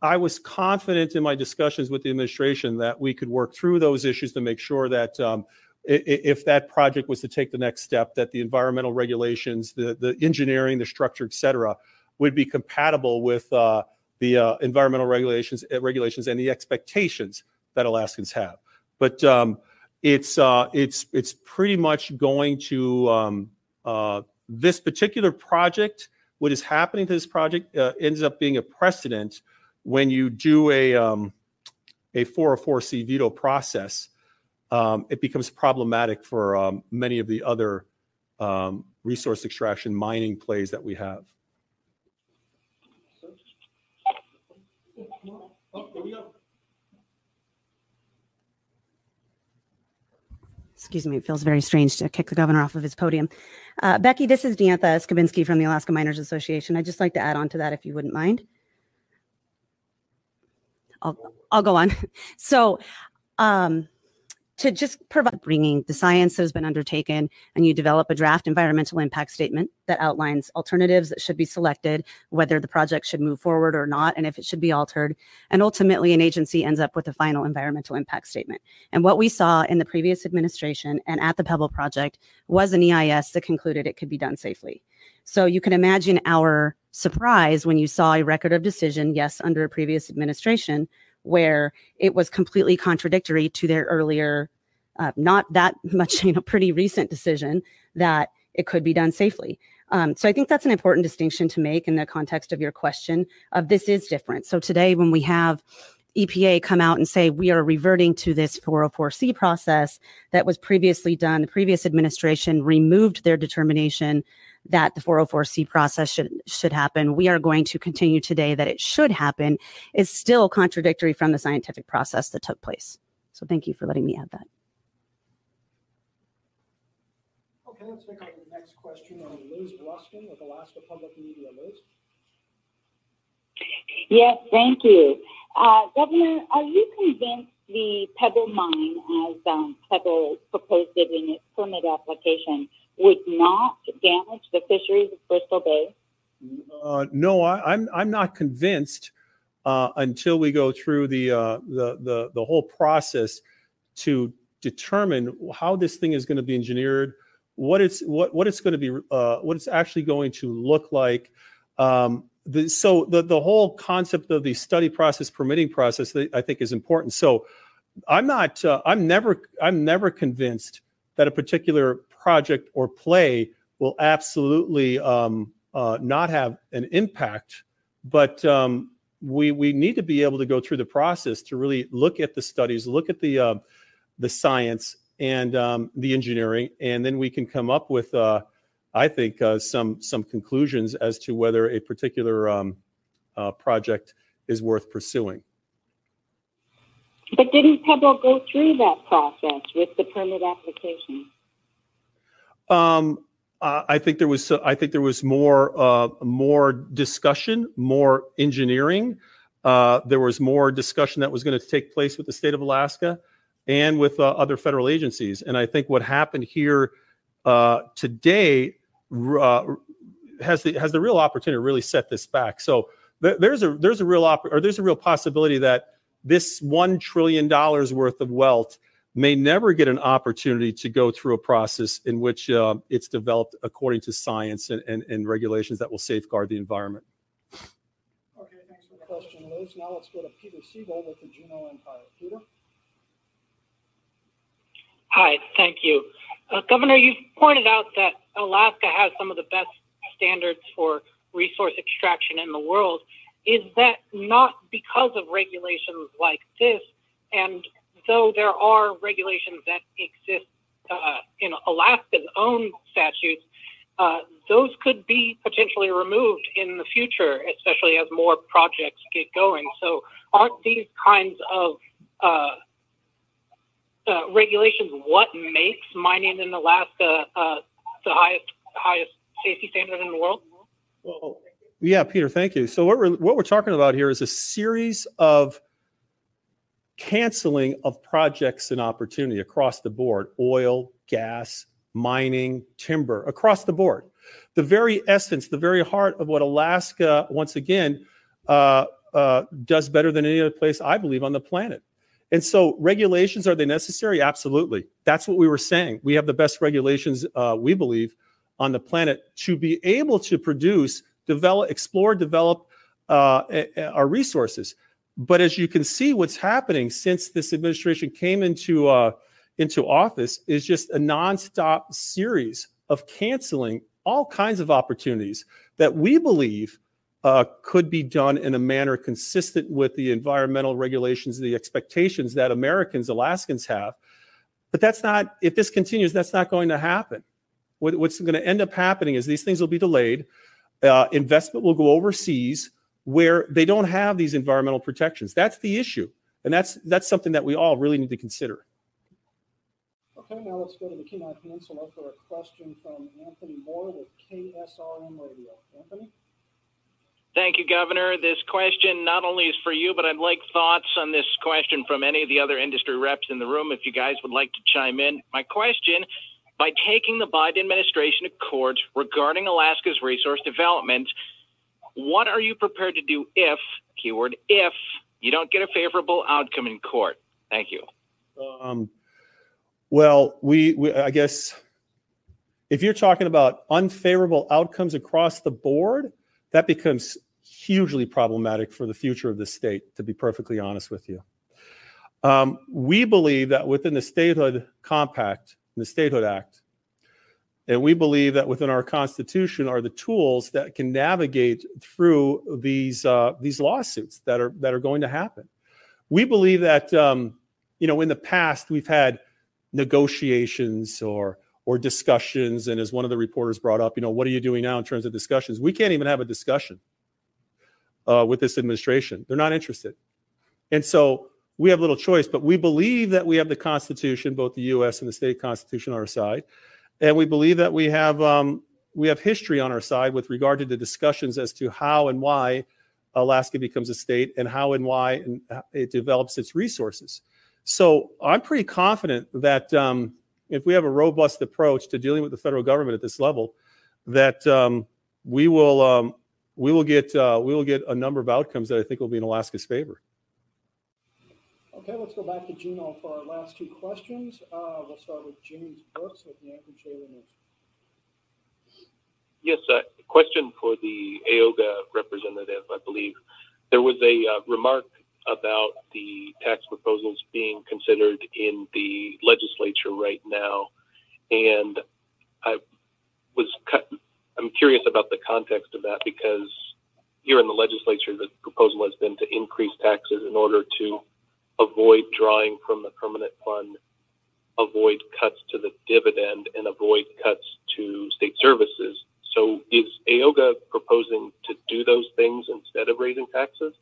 I was confident in my discussions with the administration that we could work through those issues to make sure that um, if that project was to take the next step, that the environmental regulations, the, the engineering, the structure, et cetera, would be compatible with uh, the uh, environmental regulations, regulations and the expectations that Alaskans have. But um, it's, uh, it's, it's pretty much going to um, uh, this particular project. What is happening to this project uh, ends up being a precedent when you do a, um, a four oh four C veto process. Um, it becomes problematic for um, many of the other um, resource extraction mining plays that we have. Excuse me, it feels very strange to kick the governor off of his podium. Uh, Becky, this is Deantha Skibinski from the Alaska Miners Association. I'd just like to add on to that, if you wouldn't mind. I'll, I'll go on. So, um, to just provide bringing the science that has been undertaken, and you develop a draft environmental impact statement that outlines alternatives that should be selected, whether the project should move forward or not, and if it should be altered. And ultimately, an agency ends up with a final environmental impact statement. And what we saw in the previous administration and at the Pebble Project was an E I S that concluded it could be done safely. So you can imagine our surprise when you saw a record of decision, yes, under a previous administration, where it was completely contradictory to their earlier, uh, not that much, you know, pretty recent decision that it could be done safely. Um, so I think that's an important distinction to make in the context of your question of this is different. So today when we have E P A come out and say, we are reverting to this four oh four C process that was previously done, the previous administration removed their determination that the four oh four C process should should happen. We are going to continue today that it should happen is still contradictory from the scientific process that took place. So thank you for letting me add that. Okay, let's take on the next question on Liz Ruskin with Alaska Public Media. Liz. Yes, thank you. Uh, Governor, are you convinced the Pebble Mine, as um, Pebble proposed it in its permit application, would not damage the fisheries of Bristol Bay? Uh, no, I, I'm I'm not convinced uh, until we go through the, uh, the the the whole process to determine how this thing is going to be engineered, what it's what what it's going to be, uh, what it's actually going to look like. Um, the, so the the whole concept of the study process, permitting process, I think is important. So I'm not uh, I'm never I'm never convinced that a particular project or play will absolutely um, uh, not have an impact, but um, we we need to be able to go through the process to really look at the studies, look at the uh, the science and um, the engineering, and then we can come up with, uh, I think, uh, some some conclusions as to whether a particular um, uh, project is worth pursuing. But didn't Pebble go through that process with the permit application? Um, I think there was, I think there was more, uh, more discussion, more engineering. Uh, there was more discussion that was going to take place with the state of Alaska and with uh, other federal agencies. And I think what happened here, uh, today, uh, has the, has the real opportunity to really set this back. So th- there's a, there's a real op- or there's a real possibility that this one trillion dollars worth of wealth may never get an opportunity to go through a process in which uh, it's developed according to science and, and, and regulations that will safeguard the environment. Okay, thanks for the question, Liz. Now let's go to Peter Siegel with the Juneau Empire. Peter? Hi, thank you. Uh, Governor, you've pointed out that Alaska has some of the best standards for resource extraction in the world. Is that not because of regulations like this? And so there are regulations that exist uh, in Alaska's own statutes. Uh, those could be potentially removed in the future, especially as more projects get going. So aren't these kinds of uh, uh, regulations what makes mining in Alaska uh, the highest highest safety standard in the world? Well, yeah, Peter, thank you. So what we're, what we're talking about here is a series of canceling of projects and opportunity across the board, oil, gas, mining, timber, across the board. The very essence, the very heart of what Alaska, once again, uh, uh, does better than any other place, I believe, on the planet. And so regulations, are they necessary? Absolutely. That's what we were saying. We have the best regulations, uh, we believe, on the planet to be able to produce, develop, explore, develop uh, our resources. But as you can see, what's happening since this administration came into uh, into office is just a nonstop series of canceling all kinds of opportunities that we believe uh, could be done in a manner consistent with the environmental regulations, the expectations that Americans, Alaskans have. But that's not, if this continues, that's not going to happen. What, what's going to end up happening is these things will be delayed. Uh, investment will go overseas, where they don't have these environmental protections. That's the issue. And that's that's something that we all really need to consider. Okay, now let's go to the Kenai Peninsula for a question from Anthony Moore with K S R M Radio. Anthony? Thank you, Governor. This question not only is for you, but I'd like thoughts on this question from any of the other industry reps in the room, if you guys would like to chime in. My question, by taking the Biden administration to court regarding Alaska's resource development, what are you prepared to do if, keyword, if you don't get a favorable outcome in court? Thank you. Um, well, we, we, I guess, if you're talking about unfavorable outcomes across the board, that becomes hugely problematic for the future of the state, to be perfectly honest with you. Um, we believe that within the statehood compact, the Statehood Act, and we believe that within our Constitution are the tools that can navigate through these uh, these lawsuits that are that are going to happen. We believe that um, you know, in the past we've had negotiations or or discussions, and as one of the reporters brought up, you know, what are you doing now in terms of discussions? We can't even have a discussion uh, with this administration. They're not interested, and so we have little choice. But we believe that we have the Constitution, both the U S and the state Constitution, on our side. And we believe that we have um, we have history on our side with regard to the discussions as to how and why Alaska becomes a state and how and why it develops its resources. So I'm pretty confident that um, if we have a robust approach to dealing with the federal government at this level, that um, we will um, we will get uh, we will get a number of outcomes that I think will be in Alaska's favor. Okay, let's go back to Gino for our last two questions. Uh, we'll start with James Brooks with the Anchorage Daily News. Yes, a uh, question for the A O G A representative, I believe. There was a uh, remark about the tax proposals being considered in the legislature right now, and I was cu- I'm curious about the context of that, because here in the legislature, the proposal has been to increase taxes in order to avoid drawing from the permanent fund, avoid cuts to the dividend, and avoid cuts to state services. So is A O G A proposing to do those things instead of raising taxes?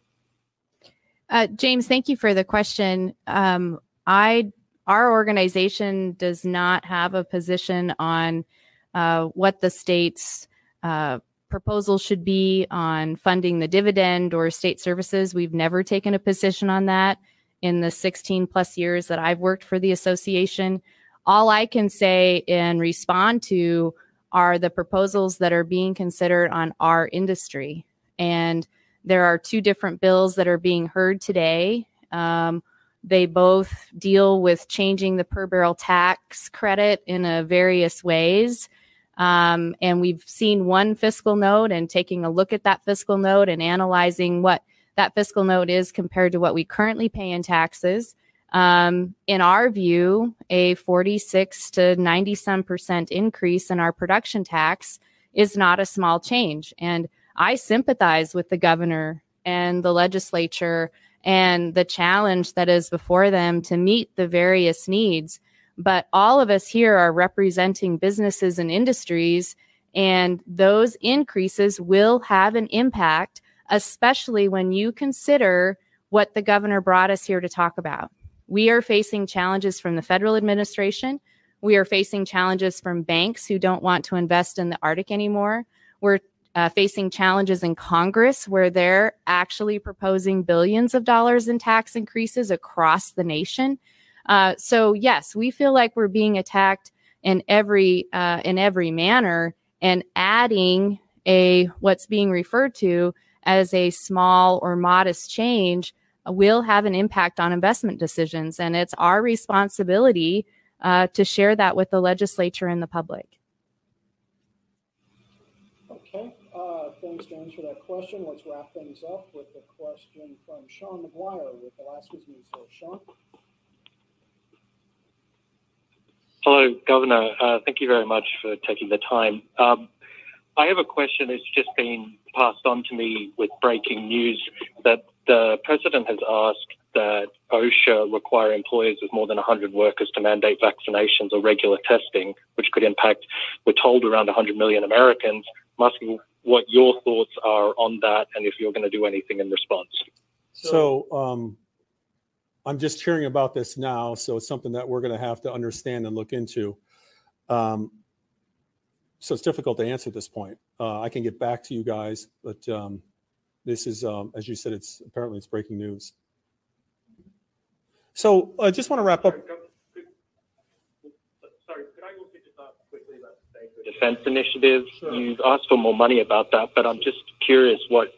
Uh, James, thank you for the question. Um, I, our organization does not have a position on uh, what the state's uh, proposal should be on funding the dividend or state services. We've never taken a position on that in the sixteen plus years that I've worked for the association. All I can say and respond to are the proposals that are being considered on our industry. And there are two different bills that are being heard today. Um, they both deal with changing the per barrel tax credit in a various ways. Um, and we've seen one fiscal note and taking a look at that fiscal note and analyzing what that fiscal note is compared to what we currently pay in taxes. Um, in our view, a forty-six to ninety some percent increase in our production tax is not a small change. And I sympathize with the governor and the legislature and the challenge that is before them to meet the various needs. But all of us here are representing businesses and industries, and those increases will have an impact, especially when you consider what the governor brought us here to talk about. We are facing challenges from the federal administration. We are facing challenges from banks who don't want to invest in the Arctic anymore. We're uh, facing challenges in Congress, where they're actually proposing billions of dollars in tax increases across the nation. Uh, so yes, we feel like we're being attacked in every uh, in every manner, and adding a what's being referred to as a small or modest change will have an impact on investment decisions. And it's our responsibility uh, to share that with the legislature and the public. Okay, uh, thanks, James, for that question. Let's wrap things up with a question from Sean McGuire with Alaska's News Source. Sean? Hello, Governor. Uh, thank you very much for taking the time. Um, I have a question that's just been passed on to me with breaking news that the president has asked that OSHA require employers with more than one hundred workers to mandate vaccinations or regular testing, which could impact, we're told, around one hundred million Americans. I'm asking what your thoughts are on that and if you're going to do anything in response. So um, I'm just hearing about this now, so it's something that we're going to have to understand and look into. Um, so it's difficult to answer at this point. Uh, I can get back to you guys, but... Um, This is, um, as you said, it's apparently it's breaking news. So I uh, just want to wrap up. Sorry, could, sorry, could I also just ask quickly about the defense initiative? Sure. You've asked for more money about that, but I'm just curious what,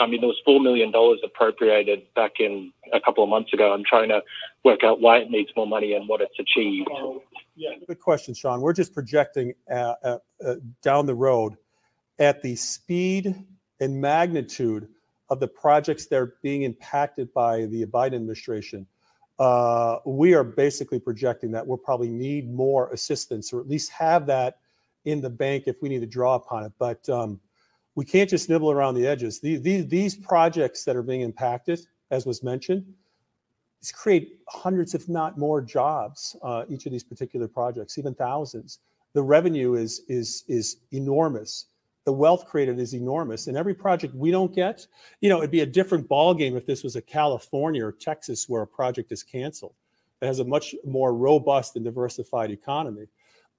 I mean, there was four million dollars appropriated back in a couple of months ago. I'm trying to work out why it needs more money and what it's achieved. Um, yeah, good question, Sean. We're just projecting uh, uh, uh, down the road at the speed and magnitude of the projects that are being impacted by the Biden administration. Uh, we are basically projecting that we'll probably need more assistance, or at least have that in the bank if we need to draw upon it. But um, we can't just nibble around the edges. These, these, these projects that are being impacted, as was mentioned, these create hundreds, if not more, jobs, uh, each of these particular projects, even thousands. The revenue is, is, is enormous. The wealth created is enormous, and every project we don't get, you know, it'd be a different ballgame if this was a California or Texas where a project is canceled. It has a much more robust and diversified economy.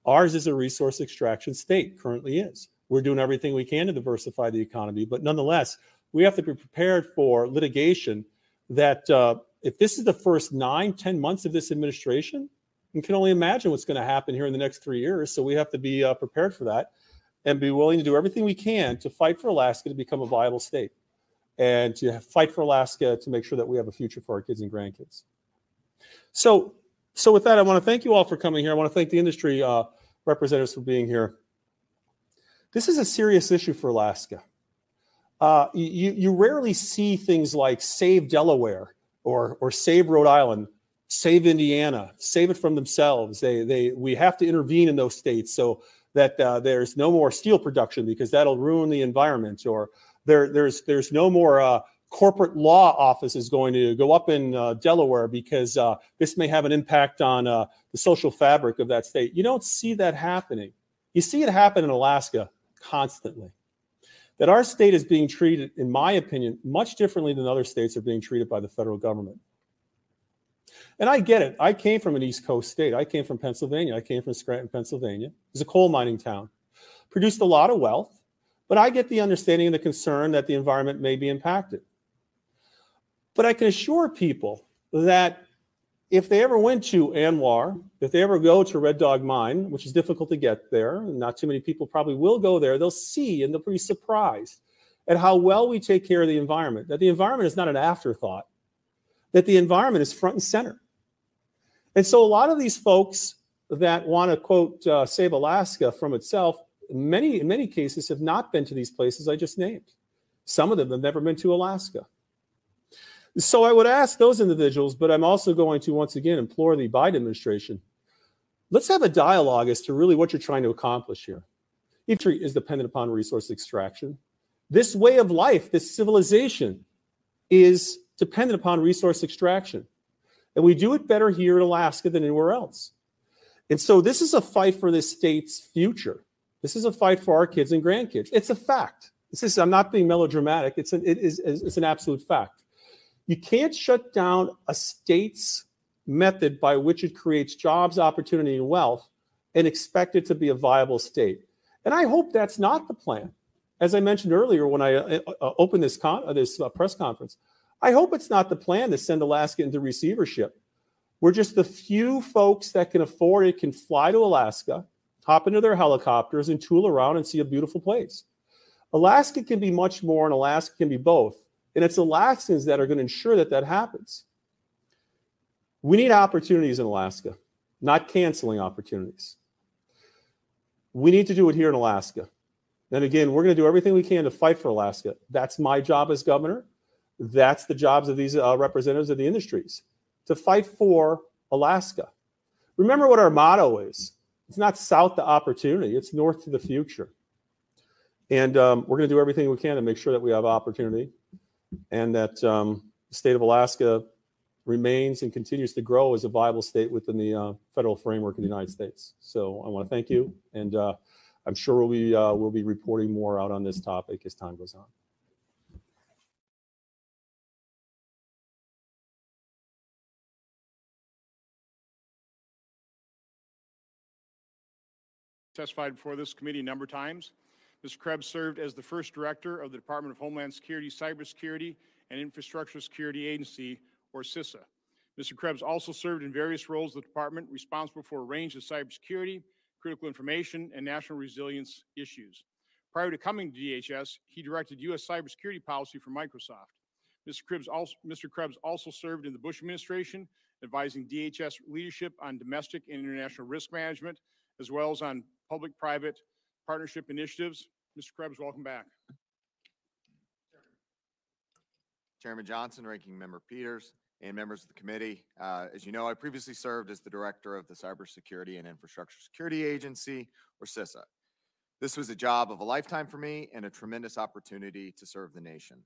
Ours is a resource extraction state, currently is. We're doing everything we can to diversify the economy, but nonetheless, we have to be prepared for litigation that uh, if this is the first nine, ten months of this administration, you can only imagine what's going to happen here in the next three years, so we have to be uh, prepared for that. And be willing to do everything we can to fight for Alaska to become a viable state, and to fight for Alaska to make sure that we have a future for our kids and grandkids. So, so with that, I want to thank you all for coming here. I want to thank the industry uh, representatives for being here. This is a serious issue for Alaska. Uh, you, you rarely see things like save Delaware or, or save Rhode Island, save Indiana, save it from themselves. They, they, we have to intervene in those states. So that uh, there's no more steel production because that'll ruin the environment, or there, there's there's no more uh, corporate law offices going to go up in uh, Delaware because uh, this may have an impact on uh, the social fabric of that state. You don't see that happening. You see it happen in Alaska constantly. That our state is being treated, in my opinion, much differently than other states are being treated by the federal government. And I get it. I came from an East Coast state. I came from Pennsylvania. I came from Scranton, Pennsylvania. It was a coal mining town. Produced a lot of wealth, but I get the understanding and the concern that the environment may be impacted. But I can assure people that if they ever went to ANWR, if they ever go to Red Dog Mine, which is difficult to get there, and not too many people probably will go there, they'll see and they'll be surprised at how well we take care of the environment, that the environment is not an afterthought, that the environment is front and center. And so a lot of these folks that want to, quote, uh, save Alaska from itself, many, in many cases have not been to these places I just named. Some of them have never been to Alaska. So I would ask those individuals, but I'm also going to once again implore the Biden administration, let's have a dialogue as to really what you're trying to accomplish here. Industry is dependent upon resource extraction. This way of life, this civilization is dependent upon resource extraction. And we do it better here in Alaska than anywhere else. And so this is a fight for this state's future. This is a fight for our kids and grandkids. It's a fact. This is, I'm not being melodramatic. It's an, it is, it's an absolute fact. You can't shut down a state's method by which it creates jobs, opportunity, and wealth and expect it to be a viable state. And I hope that's not the plan. As I mentioned earlier when I uh, uh, opened this, con uh, this uh, press conference, I hope it's not the plan to send Alaska into receivership. We're just the few folks that can afford it can fly to Alaska, hop into their helicopters, and tool around and see a beautiful place. Alaska can be much more, and Alaska can be both. And it's Alaskans that are going to ensure that that happens. We need opportunities in Alaska, not canceling opportunities. We need to do it here in Alaska. And again, we're going to do everything we can to fight for Alaska. That's my job as governor. That's the jobs of these uh, representatives of the industries, to fight for Alaska. Remember what our motto is. It's not south to opportunity. It's north to the future. And um, we're going to do everything we can to make sure that we have opportunity and that um, the state of Alaska remains and continues to grow as a viable state within the uh, federal framework of the United States. So I want to thank you. And uh, I'm sure we'll be, uh, we'll be reporting more out on this topic as time goes on. Testified before this committee a number of times. Mister Krebs served as the first director of the Department of Homeland Security, Cybersecurity and Infrastructure Security Agency, or CISA. Mister Krebs also served in various roles of the department, responsible for a range of cybersecurity, critical information, and national resilience issues. Prior to coming to D H S, he directed U S cybersecurity policy for Microsoft. Mister Krebs also, Mister Krebs also served in the Bush administration, advising D H S leadership on domestic and international risk management, as well as on public-private partnership initiatives. Mister Krebs, welcome back. Chairman Johnson, Ranking Member Peters, and members of the committee. Uh, as you know, I previously served as the director of the Cybersecurity and Infrastructure Security Agency, or CISA. This was a job of a lifetime for me and a tremendous opportunity to serve the nation.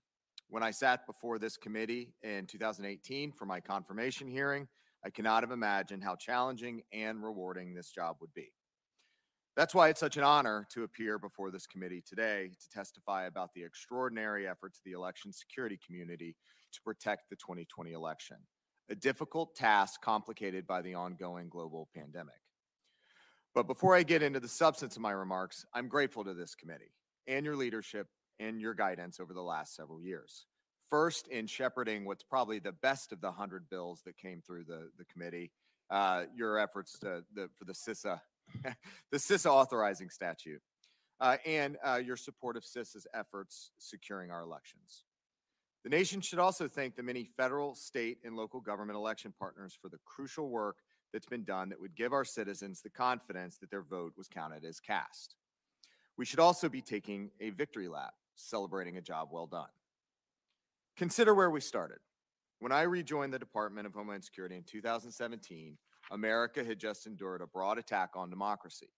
When I sat before this committee in two thousand eighteen for my confirmation hearing, I cannot have imagined how challenging and rewarding this job would be. That's why it's such an honor to appear before this committee today to testify about the extraordinary efforts of the election security community to protect the twenty twenty election, a difficult task complicated by the ongoing global pandemic. But before I get into the substance of my remarks, I'm grateful to this committee and your leadership and your guidance over the last several years. First, in shepherding what's probably the best of the one hundred bills that came through the, the committee, uh, your efforts to, the, for the CISA the CISA authorizing statute, uh, and uh, your support of CISA's efforts securing our elections. The nation should also thank the many federal, state, and local government election partners for the crucial work that's been done that would give our citizens the confidence that their vote was counted as cast. We should also be taking a victory lap, celebrating a job well done. Consider where we started. When I rejoined the Department of Homeland Security in two thousand seventeen, America had just endured a broad attack on democracy,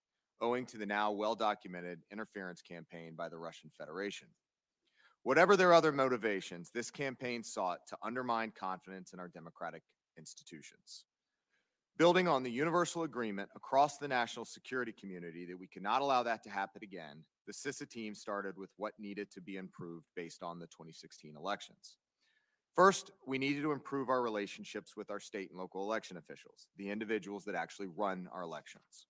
owing to the now well-documented interference campaign by the Russian Federation. Whatever their other motivations, this campaign sought to undermine confidence in our democratic institutions. Building on the universal agreement across the national security community that we cannot allow that to happen again, the CISA team started with what needed to be improved based on the twenty sixteen elections. First, we needed to improve our relationships with our state and local election officials, the individuals that actually run our elections.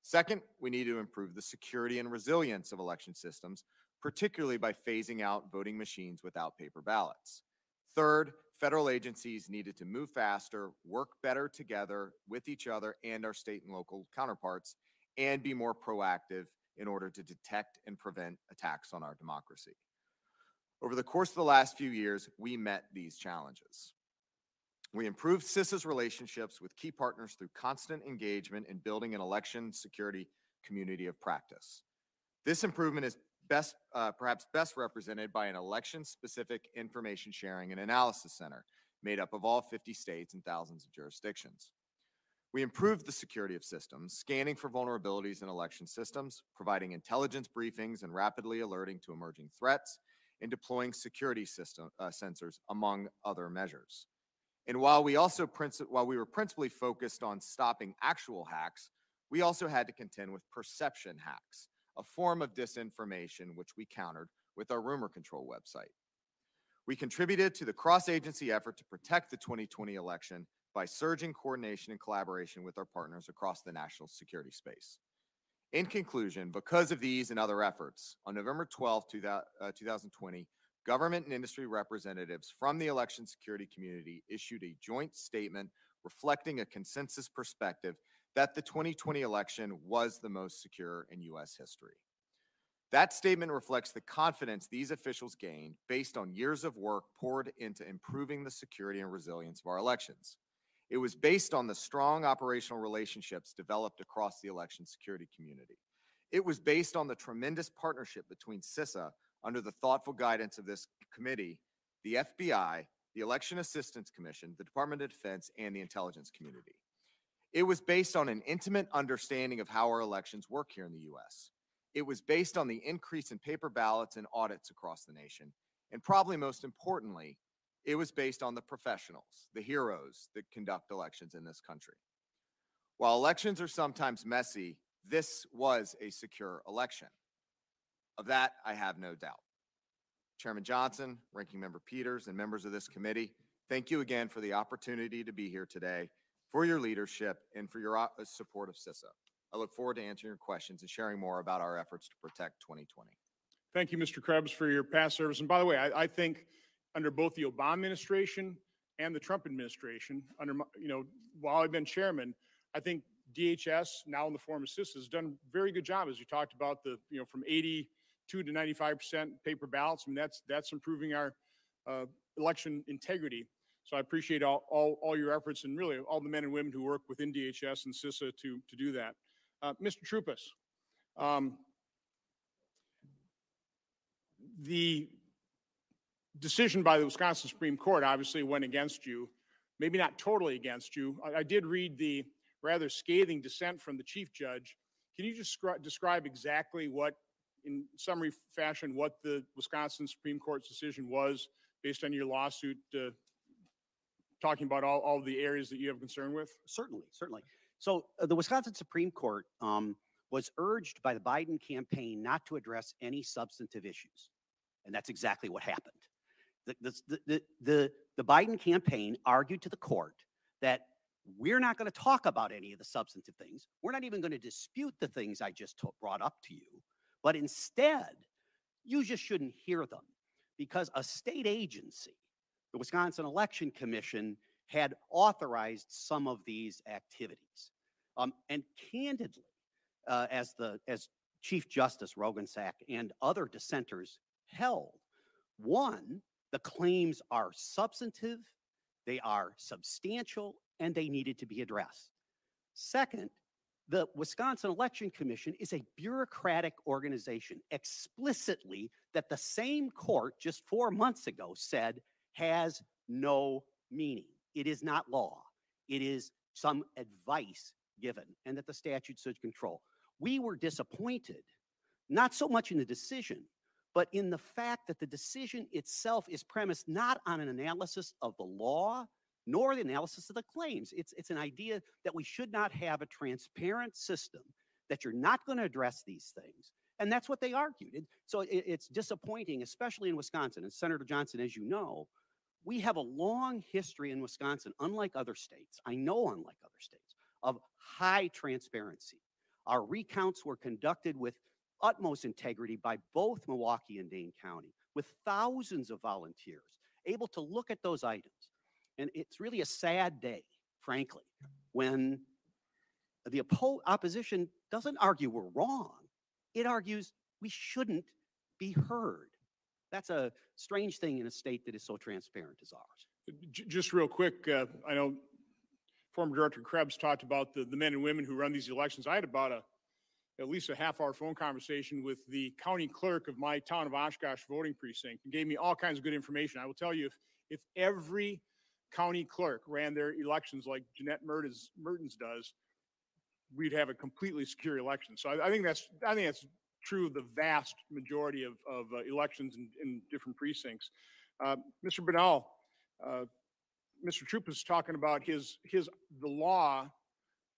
Second, we need to improve the security and resilience of election systems, particularly by phasing out voting machines without paper ballots. Third, federal agencies needed to move faster, work better together with each other and our state and local counterparts, and be more proactive in order to detect and prevent attacks on our democracy. Over the course of the last few years, we met these challenges. We improved CISA's relationships with key partners through constant engagement in building an election security community of practice. This improvement is best, uh, perhaps best represented by an election-specific information sharing and analysis center made up of all fifty states and thousands of jurisdictions. We improved the security of systems, scanning for vulnerabilities in election systems, providing intelligence briefings and rapidly alerting to emerging threats, and deploying security system uh, sensors, among other measures. And while we also while we were principally focused on stopping actual hacks, we also had to contend with perception hacks, a form of disinformation which we countered with our rumor control website. We contributed to the cross-agency effort to protect the twenty twenty election by surging coordination and collaboration with our partners across the national security space. In conclusion, because of these and other efforts, on November twelfth, two thousand twenty, government and industry representatives from the election security community issued a joint statement reflecting a consensus perspective that the twenty twenty election was the most secure in U S history. That statement reflects the confidence these officials gained based on years of work poured into improving the security and resilience of our elections. It was based on the strong operational relationships developed across the election security community. It was based on the tremendous partnership between CISA under the thoughtful guidance of this committee, the F B I, the Election Assistance Commission, the Department of Defense, and the intelligence community. It was based on an intimate understanding of how our elections work here in the U S. It was based on the increase in paper ballots and audits across the nation. And probably most importantly, it was based on the professionals, the heroes that conduct elections in this country. While elections are sometimes messy, this was a secure election. Of that, I have no doubt. Chairman Johnson, Ranking Member Peters, and members of this committee, thank you again for the opportunity to be here today, for your leadership, and for your support of CISA. I look forward to answering your questions and sharing more about our efforts to protect twenty twenty. Thank you, Mister Krebs, for your past service. And by the way, I, I think under both the Obama administration and the Trump administration, under you know, while I've been chairman, I think D H S, now in the form of CISA, has done a very good job, as you talked about, the you know from eighty-two to ninety-five percent paper ballots. I mean, that's that's improving our uh, election integrity. So I appreciate all, all all your efforts and really all the men and women who work within D H S and CISA to to do that. Uh, Mister Troupas, um, the decision by the Wisconsin Supreme Court obviously went against you, maybe not totally against you. I, I did read the rather scathing dissent from the chief judge. Can you just describe exactly what, in summary fashion, what the Wisconsin Supreme Court's decision was based on your lawsuit, uh, talking about all, all the areas that you have concern with? Certainly, certainly. So uh, the Wisconsin Supreme Court um, was urged by the Biden campaign not to address any substantive issues. And that's exactly what happened. The, the, the, the, the Biden campaign argued to the court that we're not going to talk about any of the substantive things. We're not even going to dispute the things I just brought up to you. But instead, you just shouldn't hear them because a state agency, the Wisconsin Election Commission, had authorized some of these activities. Um, and candidly, uh, as the as Chief Justice Rogensack and other dissenters held, one, the claims are substantive, they are substantial, and they needed to be addressed. Second, the Wisconsin Election Commission is a bureaucratic organization, explicitly, that the same court just four months ago said has no meaning. It is not law. It is some advice given, and that the statute should control. We were disappointed, not so much in the decision, but in the fact that the decision itself is premised not on an analysis of the law, nor the analysis of the claims. It's, it's an idea that we should not have a transparent system, that you're not going to address these things. And that's what they argued. And so it, it's disappointing, especially in Wisconsin. And Senator Johnson, as you know, we have a long history in Wisconsin, unlike other states, I know unlike other states, of high transparency. Our recounts were conducted with utmost integrity by both Milwaukee and Dane County, with thousands of volunteers able to look at those items. And it's really a sad day, frankly, when the oppo- opposition doesn't argue we're wrong. It argues we shouldn't be heard. That's a strange thing in a state that is so transparent as ours. Just real quick, uh, I know former Director Krebs talked about the, the men and women who run these elections. I had about a at least a half hour phone conversation with the county clerk of my town of Oshkosh voting precinct and gave me all kinds of good information. I will tell you, if, if every county clerk ran their elections like Jeanette Mertens, Mertens does, we'd have a completely secure election. So I, I think that's I think that's true of the vast majority of, of uh, elections in, in different precincts. Uh, Mister Bernal, uh, Mister Troupas is talking about his, his the law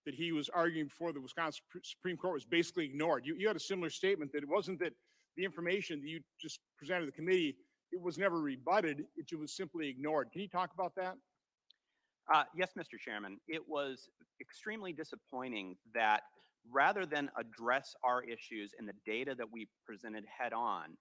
that he was arguing before the Wisconsin Supreme Court was basically ignored. You, you had a similar statement that it wasn't that the information that you just presented to the committee, it was never rebutted, it was simply ignored. Can you talk about that? Uh, yes, Mister Chairman. It was extremely disappointing that rather than address our issues and the data that we presented head on,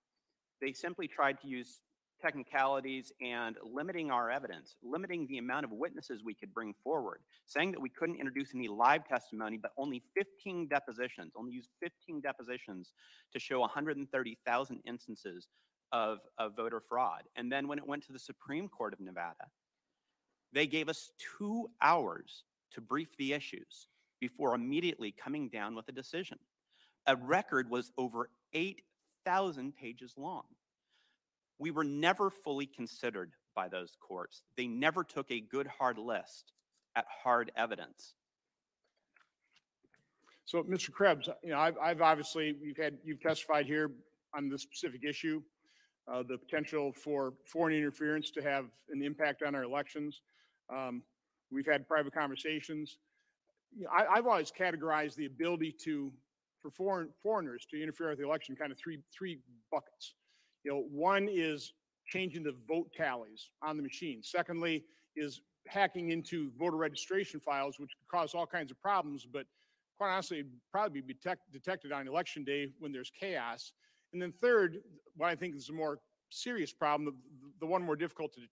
they simply tried to use technicalities and limiting our evidence, limiting the amount of witnesses we could bring forward, saying that we couldn't introduce any live testimony, but only fifteen depositions, only use fifteen depositions to show one hundred thirty thousand instances of, of voter fraud. And then when it went to the Supreme Court of Nevada, they gave us two hours to brief the issues before immediately coming down with a decision. A record was over eight thousand pages long. We were never fully considered by those courts. They never took a good hard list at hard evidence. So, Mister Krebs, you know, I've, I've obviously you've had you've testified here on this specific issue, uh, the potential for foreign interference to have an impact on our elections. Um, we've had private conversations. You know, I, I've always categorized the ability to for foreign foreigners to interfere with the election kind of three three buckets. You know, one is changing the vote tallies on the machine. Secondly is hacking into voter registration files, which could cause all kinds of problems, but quite honestly, it'd probably be detect detected on election day when there's chaos. And then third, what I think is a more serious problem, the, the one more difficult to detect,